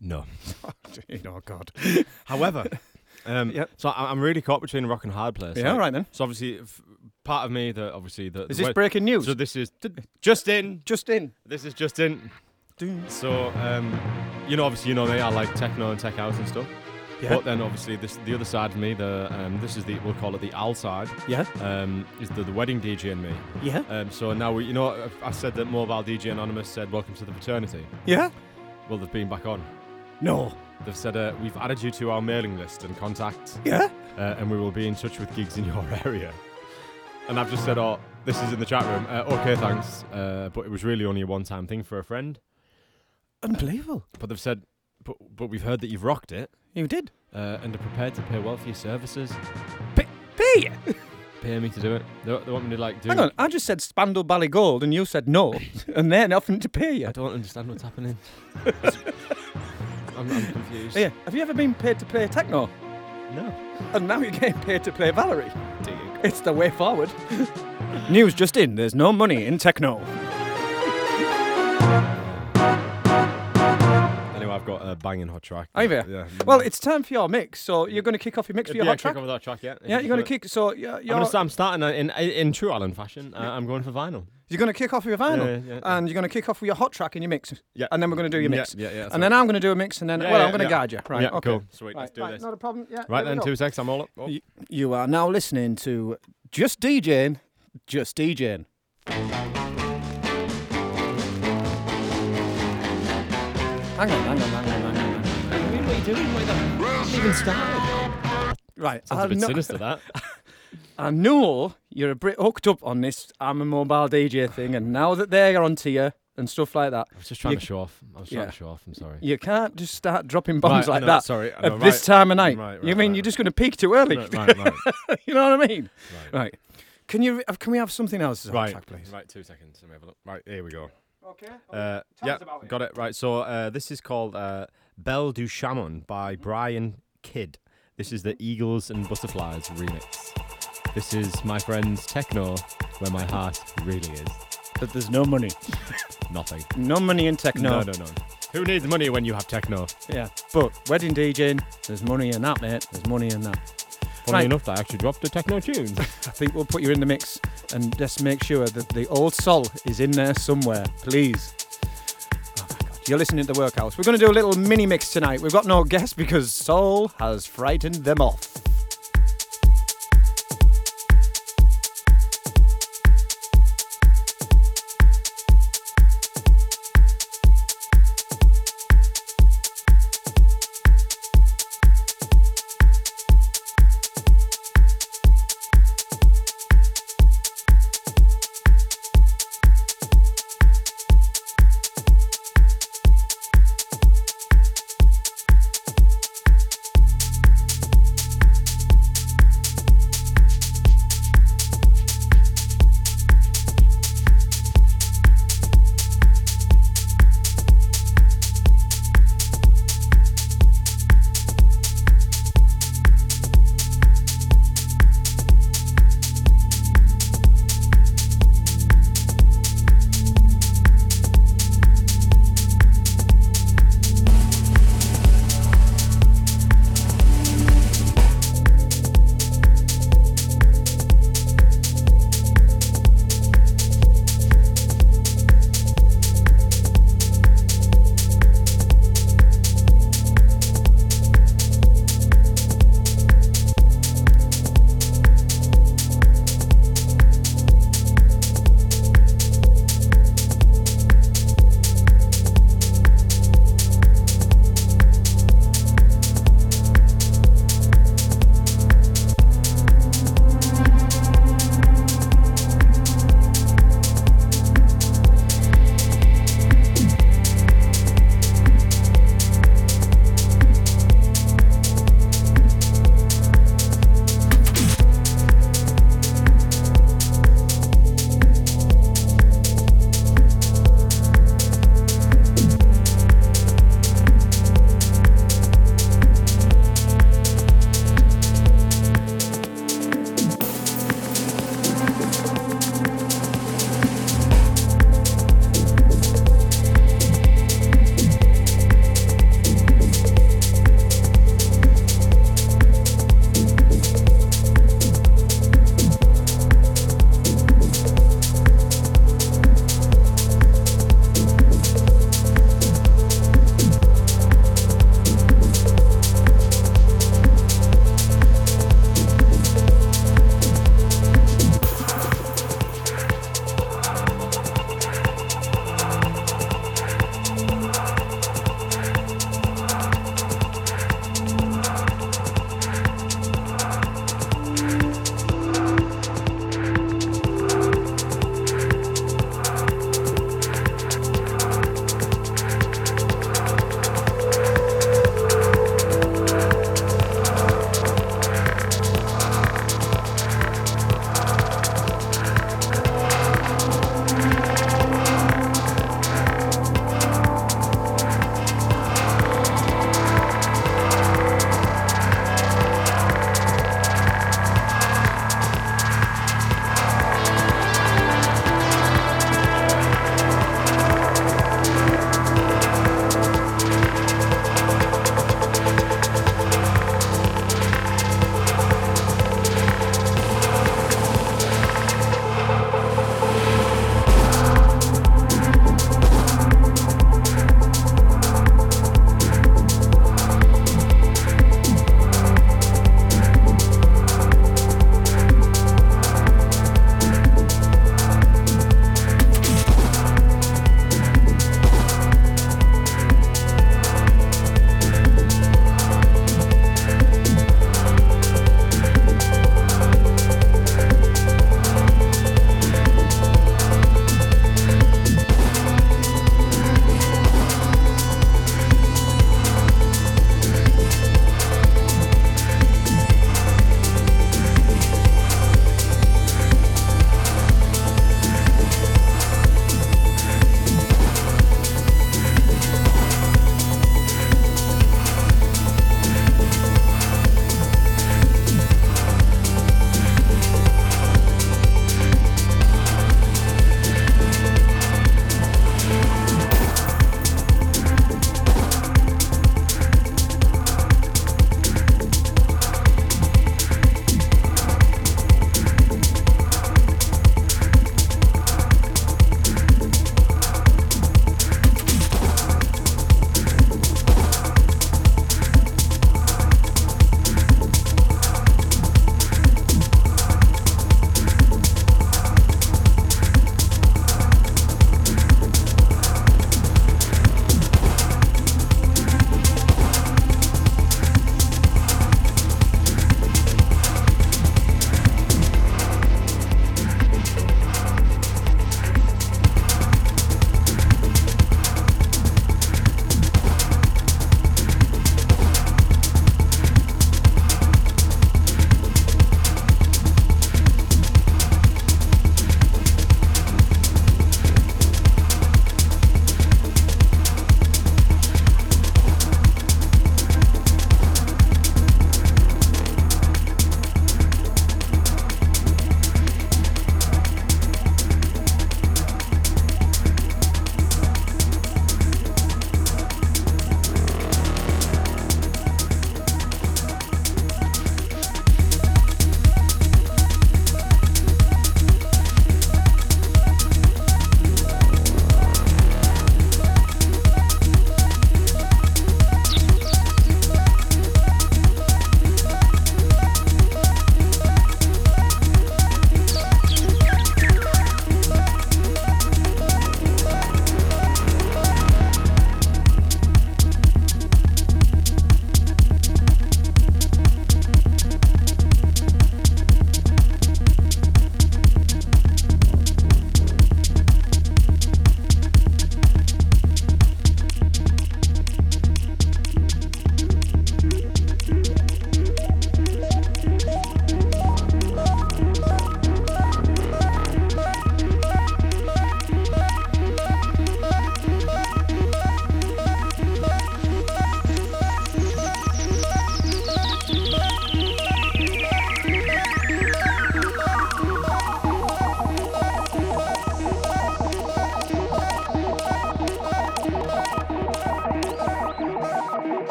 No. Oh God. However, um, yep. so I'm really caught between rock and hard place. Yeah, like, all right then. So obviously, f- part of me that obviously that is this way, breaking news. So this is t- just in, just in. This is just in. So um, you know, obviously, you know me. I like techno and tech house and stuff. Yeah. But then obviously this the other side of me, the um, this is the we'll call it the Al side. Yeah. Um, is the, the wedding D J in me. Yeah. Um, so now we, you know, I said that Mobile D J Anonymous said welcome to the fraternity. Yeah. Well, they've been back on. No. They've said uh, we've added you to our mailing list and contacts. Yeah. Uh, and we will be in touch with gigs in your area. And I've just said, oh, this is in the chat room. Uh, okay, thanks. Uh, but it was really only a one-time thing for a friend. Unbelievable. Uh, but they've said, but, but we've heard that you've rocked it. You did. Uh, and are prepared to pay well for your services. Pay? Pay, pay me to do it. They, they want me to, like, do... Hang on, I just said Spandau Ballet Gold and you said no, and they're nothing to pay you. I don't understand what's happening. I'm, I'm confused. Yeah. Have you ever been paid to play techno? No. And now you're getting paid to play Valerie. Do you? It's the way forward. News just in, there's no money in techno. I've got a banging hot track. Have you? Yeah. Well, it's time for your mix, so you're going to kick off your mix for your yeah, hot track? Yeah, kick off with that track, yeah. Yeah, you're going to kick, so... You're, you're I'm, gonna, I'm starting in, in true Alan fashion, uh, yeah. I'm going for vinyl. You're going to kick off with your vinyl, yeah, yeah, yeah. and you're going to kick off with your hot track in your mix, yeah. and then we're going to do your mix. Yeah, yeah, yeah, and right. then I'm going to do a mix, and then, yeah, well, yeah, I'm going to yeah. guide you. Right, yeah, okay. Cool, sweet, right, let's do right, this. Not a problem, yeah. Right then, two secs, I'm all up. Oh. You, you are now listening to Just DJing, Just DJing. Hang on, hang on, hang on, hang on, hang on. I mean, what are you doing? Why the even started? Right. Sounds I a bit kn- sinister, that. I know you're a bit hooked up on this I'm a mobile D J thing, and now that they're onto you and stuff like that... I was just trying you, to show off. I was trying yeah. to show off, I'm sorry. You can't just start dropping bombs right, like no, that sorry, no, at right, this time of night. Right, right, you mean right, you're just going to peak too early? Right, right, right. You know what I mean? Right. right. Can you? Can we have something else on right. track, please? Right, two seconds. Let me have a look. Right, here we go. Okay. Uh, yeah, about it. Got it. Right. So uh, this is called uh, Belle du Chamon by Brian Kidd. This is the Eagles and Butterflies remix. This is my friend's techno, where my heart really is. But there's no money. Nothing. No money in techno. No, no, no. Who needs money when you have techno? Yeah. But wedding DJing, there's money in that, mate. There's money in that. Funny right. enough, I actually dropped a techno tune. I think we'll put you in the mix and just make sure that the old soul is in there somewhere, please. Oh my God. You're listening to The Workhouse. We're going to do a little mini mix tonight. We've got no guests because soul has frightened them off.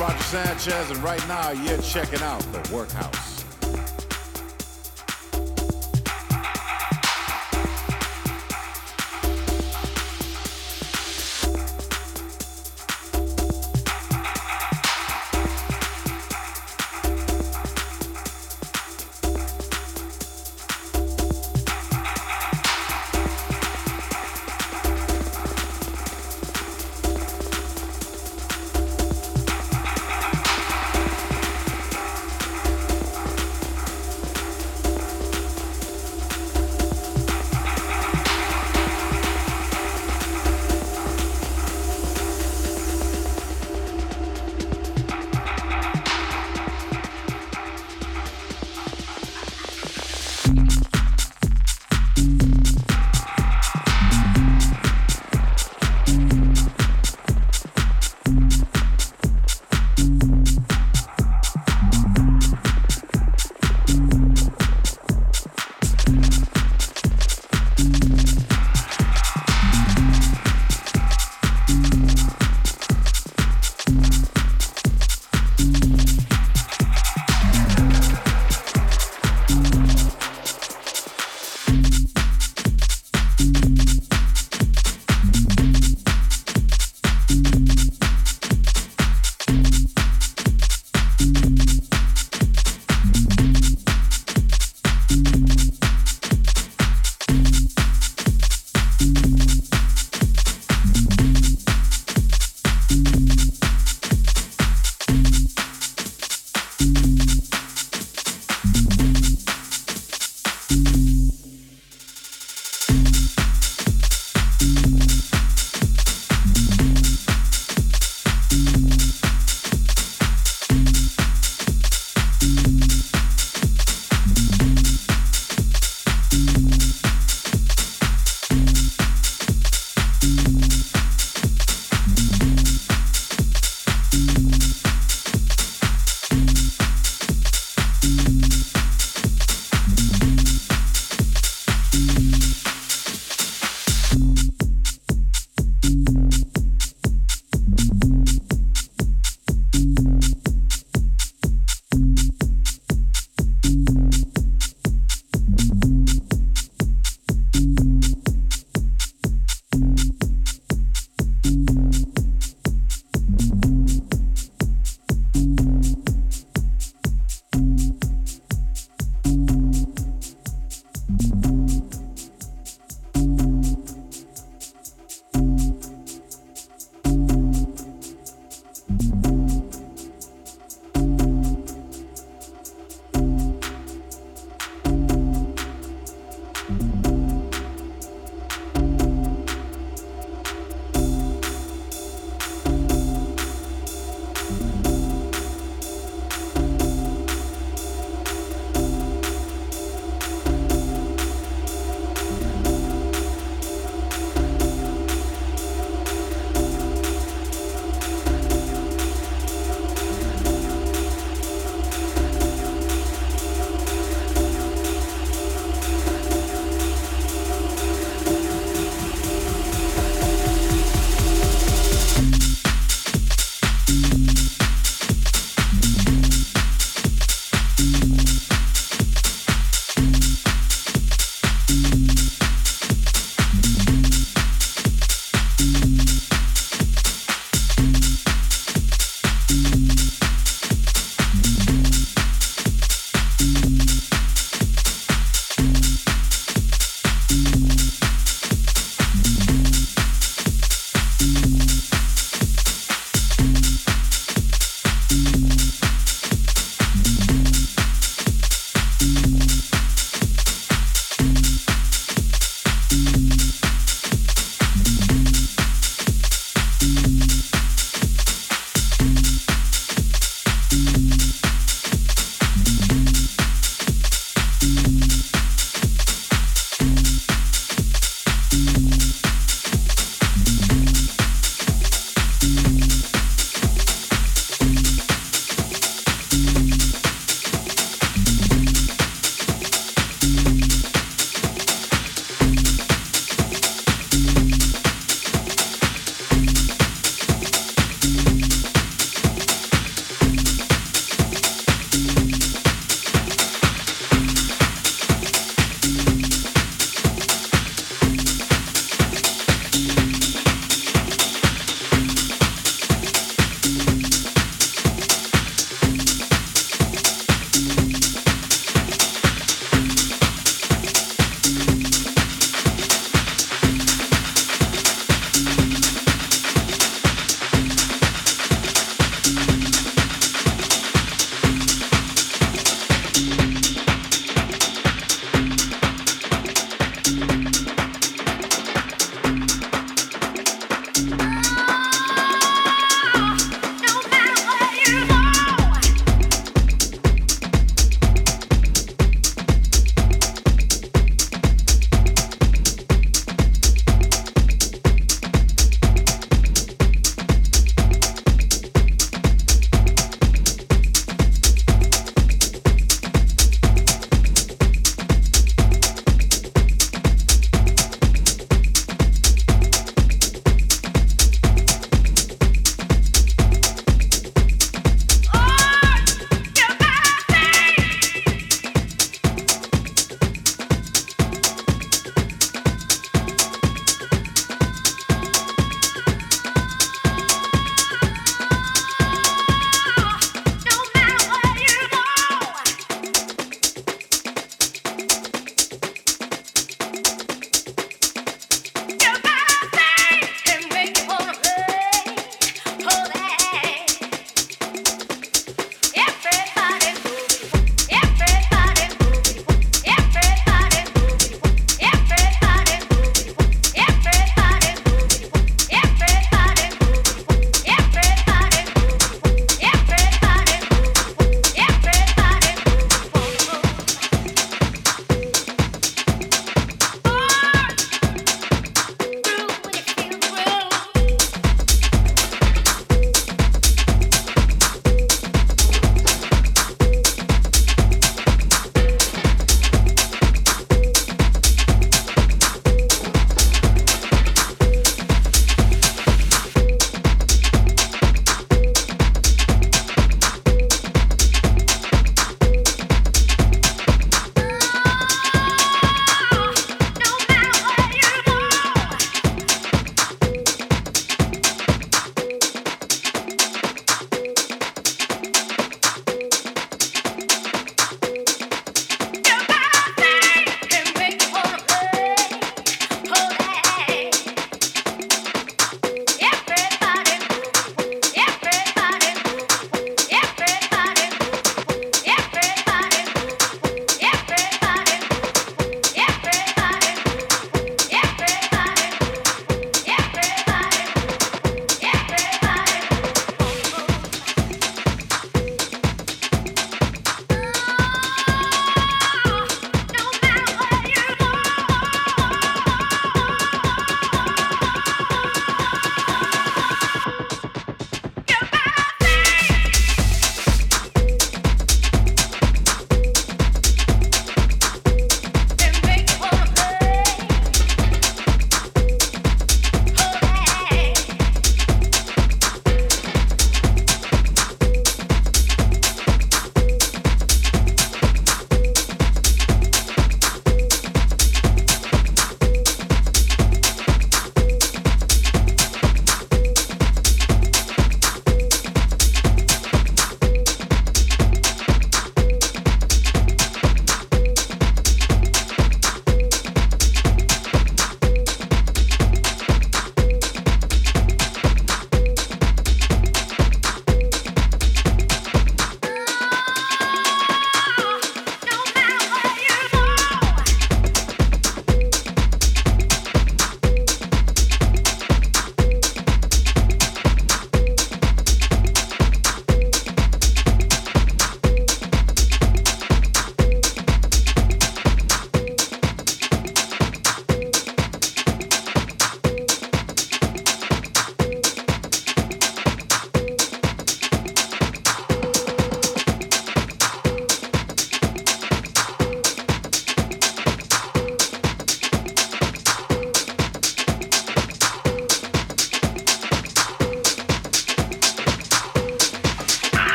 Roger Sanchez, and right now you're checking out The Workhouse.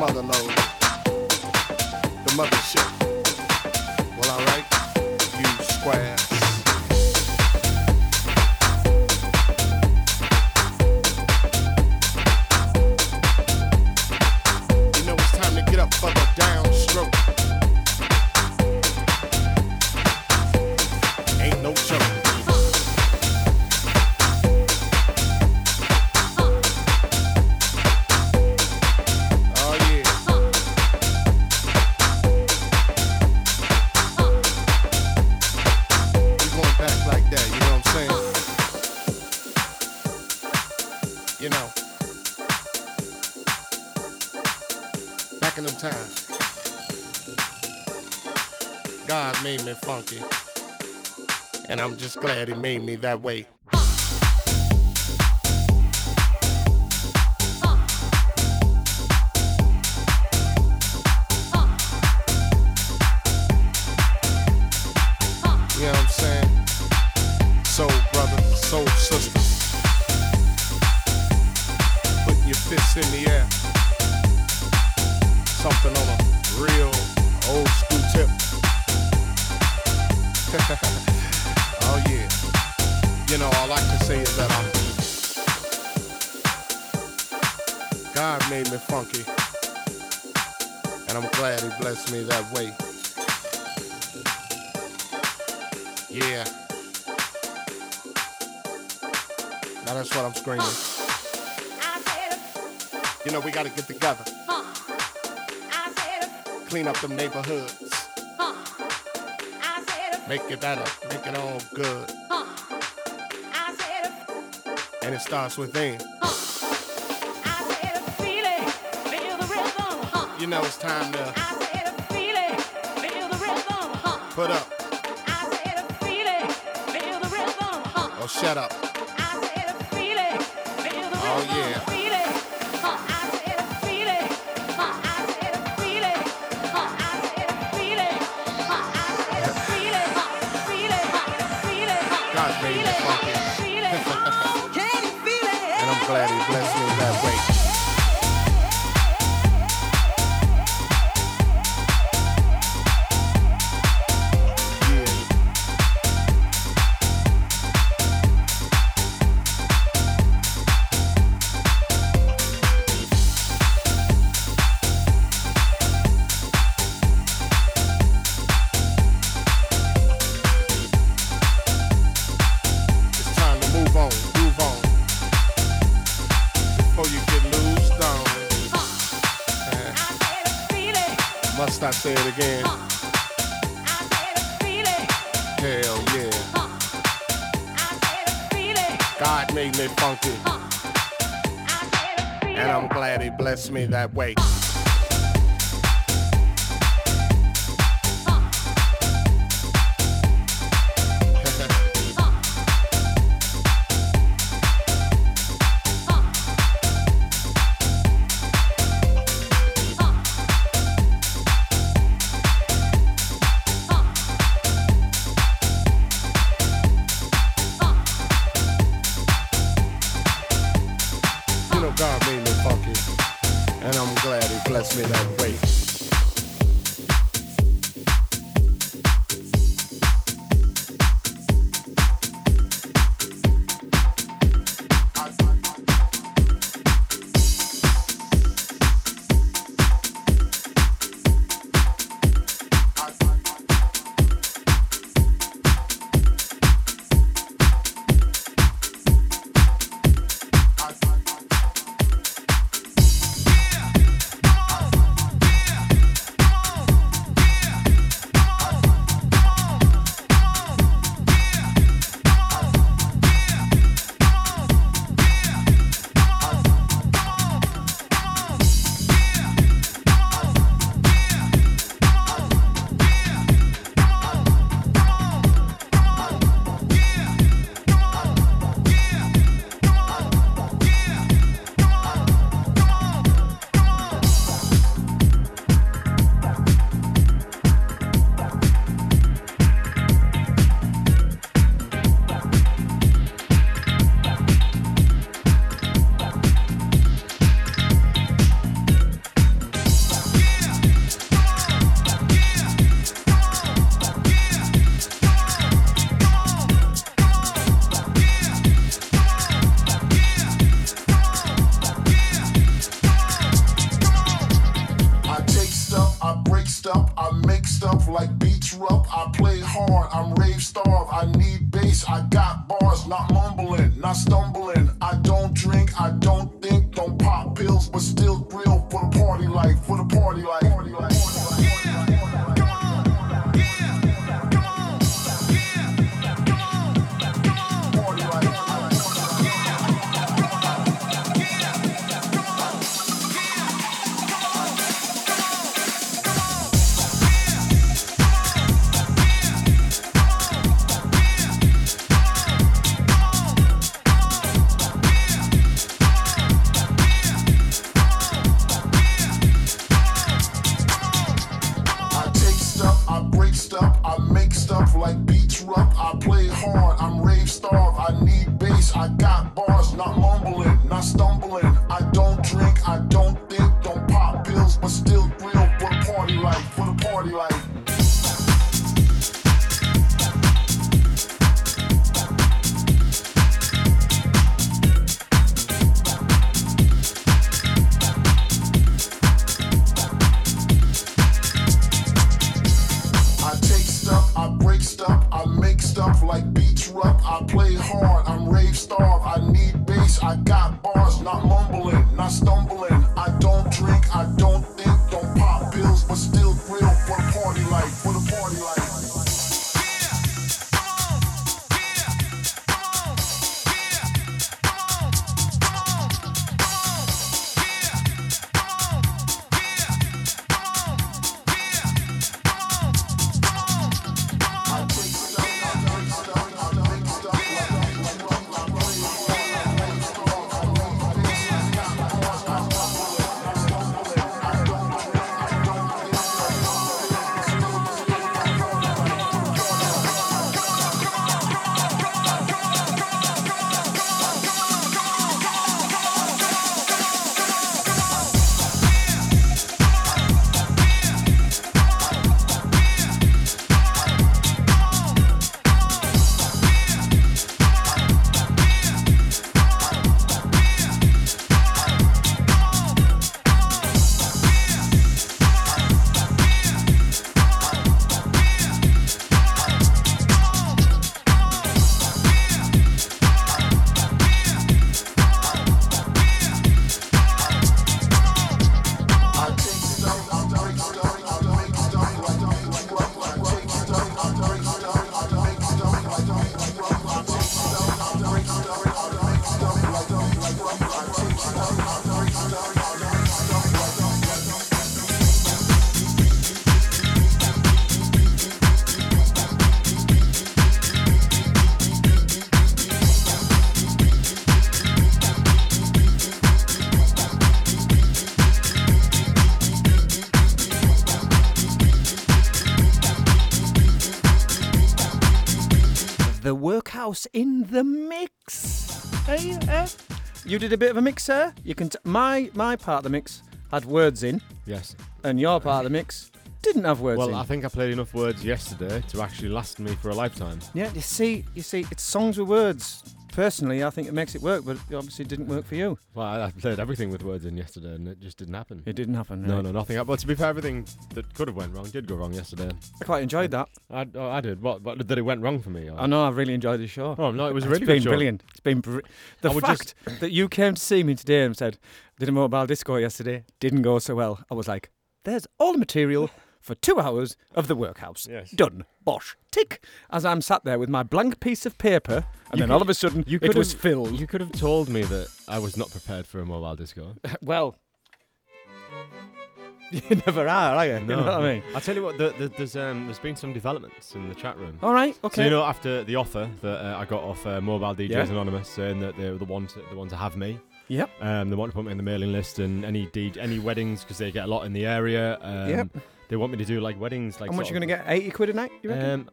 mother load, the mothership. Well, all right, you squares. You know it's time to get up for the downstroke. Ain't no joke. God made me funky, and I'm just glad he made me that way. You know what I'm saying? Soul brother, soul sister, putting your fists in the air. Something on a real old school tip. Oh yeah. You know, all I can say is that I'm God made me funky, and I'm glad he blessed me that way. Yeah. Now that's what I'm screaming. You know, we gotta get together, clean up them neighborhoods. Make it better, make it all good. Uh, I said, and it starts within. Uh, I said, feel it, feel the rhythm. Uh, you know it's time to. I said, feel it, feel the rhythm. Uh, put up. I said, feel it, feel the rhythm. Uh, oh, shut up. I said, feel it, feel the rhythm. Oh yeah. Feel it. Uh, I said, feel it. Uh, I said, feel it. Uh, I said, feel it. Uh, God made me funky. And I'm glad he blessed me that way. Say it again. Uh, I said a feeling. Hell yeah. Uh, I said a feeling. God made me funky. Uh, I said a feeling. And I'm glad he blessed me that way. Uh, Yeah. on. I'm rave starved. I need bass. I got bars. Not mumbling, not stumbling. I don't drink. I don't think. Don't pop pills, but still real for the party life. For the party life. Party life. In the mix, hey, uh, you did a bit of a mix, sir. You can. T- my my part of the mix had words in. Yes. And your part of the mix didn't have words well, in. Well, I think I played enough words yesterday to actually last me for a lifetime. Yeah. You see, you see, it's songs with words. Personally, I think it makes it work, but obviously it didn't work for you. Well, I played everything with words in yesterday, and it just didn't happen. It didn't happen. Right? No, no, nothing. Well, to be fair, everything that could have went wrong did go wrong yesterday. I quite enjoyed that. I, oh, I did. What? But that it went wrong for me. Or? I know. I really enjoyed the show. Oh no, it was a really good show. It's been brilliant. It's been br- the I fact just... that you came to see me today and said, "Did a mobile disco yesterday? Didn't go so well." I was like, "There's all the material." For two hours of the workhouse. Yes. Done. Bosh. Tick. As I'm sat there with my blank piece of paper, and you then could, all of a sudden you could it was filled. You could have told me that I was not prepared for a mobile disco. Well, you never are, are you? No. You know what I mean? I'll tell you what, the, the, there's um, there's been some developments in the chat room. All right, okay. So, you know, after the offer that uh, I got off uh, Mobile D Js yeah. Anonymous, saying that they were the ones that, the ones that have me. Yep. Um, they want to put me in the mailing list and any D- any weddings, because they get a lot in the area. Um, yep. They want me to do like weddings, like. How much are you going to get? Eighty quid a night? You reckon?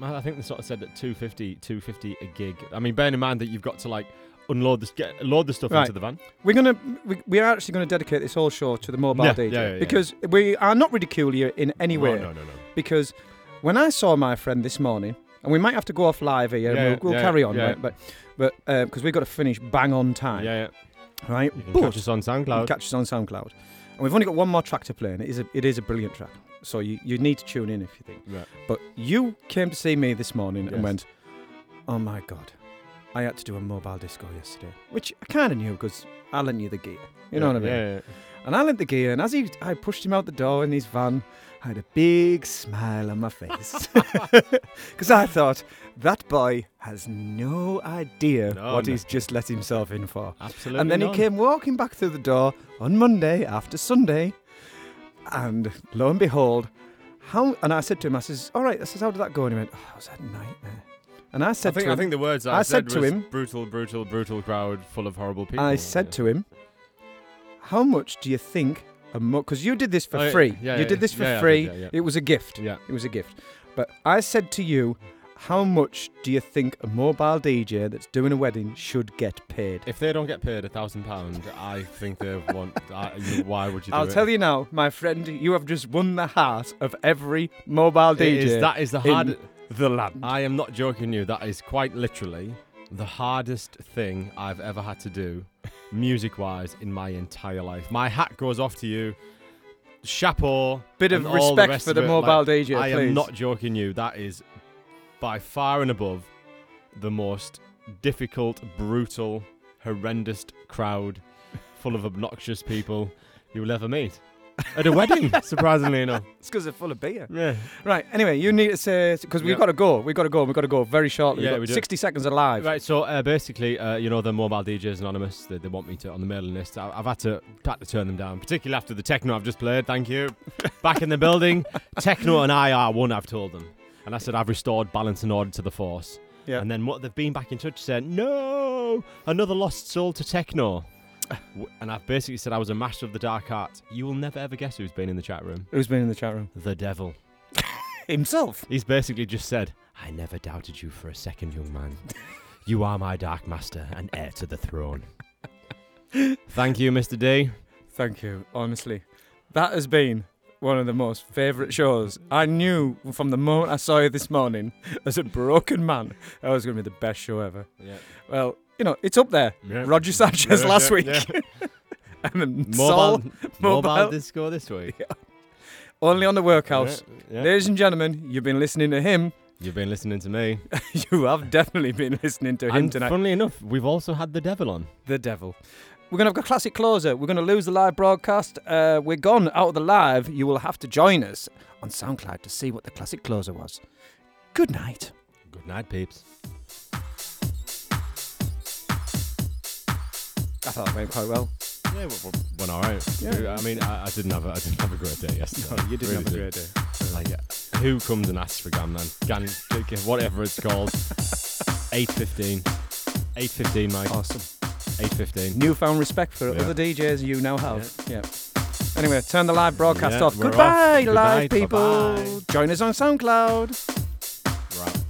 Um, I think they sort of said that two fifty, two fifty a gig. I mean, bearing in mind that you've got to like unload this, get load the stuff right. into the van. We're gonna, we, we are actually gonna dedicate this whole show to the mobile yeah, D J yeah, yeah, because yeah. we are not ridiculing you in any way. No, no, no, no. Because when I saw my friend this morning, and we might have to go off live here, yeah, and we'll, we'll yeah, carry on, yeah. right? But, but because uh, we've got to finish bang on time. Yeah, yeah. Right. You can but catch us on SoundCloud. You can catch us on SoundCloud. And we've only got one more track to play, and it is a, it is a brilliant track. So you, you need to tune in if you think. Right. But you came to see me this morning yes. and went, oh my God, I had to do a mobile disco yesterday. Which I kind of knew because I lent you the gear. You yeah, know what I mean? Yeah, yeah. And I lent the gear, and as he, I pushed him out the door in his van, I had a big smile on my face. Because I thought, that boy has no idea no, what no. he's just let himself in for. Absolutely. And then none. He came walking back through the door on Monday after Sunday. And lo and behold, how? And I said to him, I says, all right, I says, how did that go? And he went, oh, it was a nightmare. And I said I think, to him, I think the words I, I said, said to was him, brutal, brutal, brutal crowd full of horrible people. I said yeah. to him, how much do you think a month? Because you did this for oh, free. Yeah, you yeah, did this for yeah, free. Yeah, yeah. It was a gift. Yeah. It was a gift. But I said to you, how much do you think a mobile D J that's doing a wedding should get paid? If they don't get paid a thousand pounds, I think they want. I, why would you? Do I'll it? tell you now, my friend. You have just won the heart of every mobile D J. It is, that is the hard. In the land. I am not joking you. That is quite literally the hardest thing I've ever had to do, music-wise, in my entire life. My hat goes off to you. Chapeau. Bit of respect for the mobile D J. I am not joking you. That is. By far and above, the most difficult, brutal, horrendous crowd full of obnoxious people you will ever meet. At a wedding, surprisingly enough. It's because they're full of beer. Yeah. Right, anyway, you need to say, because we've yeah. got to go, we've got to go, we've got to go very shortly. Yeah, we've got we do. sixty seconds alive. Right, so uh, basically, uh, you know, the Mobile D Js Anonymous, they, they want me to, on the mailing list, I, I've had to, had to turn them down, particularly after the techno I've just played, thank you. Back in the building, techno and I are one, I've told them. And I said, I've restored balance and order to the force. Yeah. And then what they've been back in touch said, no, another lost soul to techno. And I've basically said I was a master of the dark art. You will never ever guess who's been in the chat room. Who's been in the chat room? The devil. Himself. He's basically just said, I never doubted you for a second, young man. You are my dark master and heir to the throne. Thank you, Mister D. Thank you, honestly. That has been one of the most favourite shows. I knew from the moment I saw you this morning, as a broken man, that was going to be the best show ever. Yeah. Well, you know, it's up there. Yeah. Roger Sanchez yeah, last yeah, week. Yeah. And mobile, mobile, mobile disco this week. Yeah. Only on The Workhouse. Yeah, yeah. Ladies and gentlemen, you've been listening to him. You've been listening to me. You have definitely been listening to him and tonight. Funnily enough, we've also had the devil on. The devil. We're going to have a classic closer. We're going to lose the live broadcast. Uh, we're gone out of the live. You will have to join us on SoundCloud to see what the classic closer was. Good night. Good night, peeps. I thought it went quite well. Yeah, it we, went all right. Yeah. I mean, I, I didn't have a, I didn't have a great day yesterday. No, you didn't really have a great did. day. Like, uh, who comes and asks for Gamlan? Gan, whatever it's called. eight fifteen. eight fifteen, Mike. Awesome. eight fifteen. Newfound respect for yeah. other D Js you now have. Yeah. yeah. Anyway, turn the live broadcast yeah, off. Goodbye, off. Goodbye, live goodbye, people. Bye-bye. Join us on SoundCloud. Right.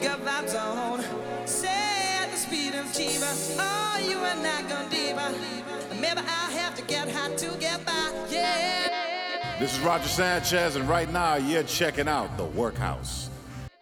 yeah, got vibes on. Say at the speed of Chiba, oh, you and I gon' diva. Maybe I'll have to get hot to get by, yeah. This is Roger Sanchez, and right now you're checking out The Workhouse.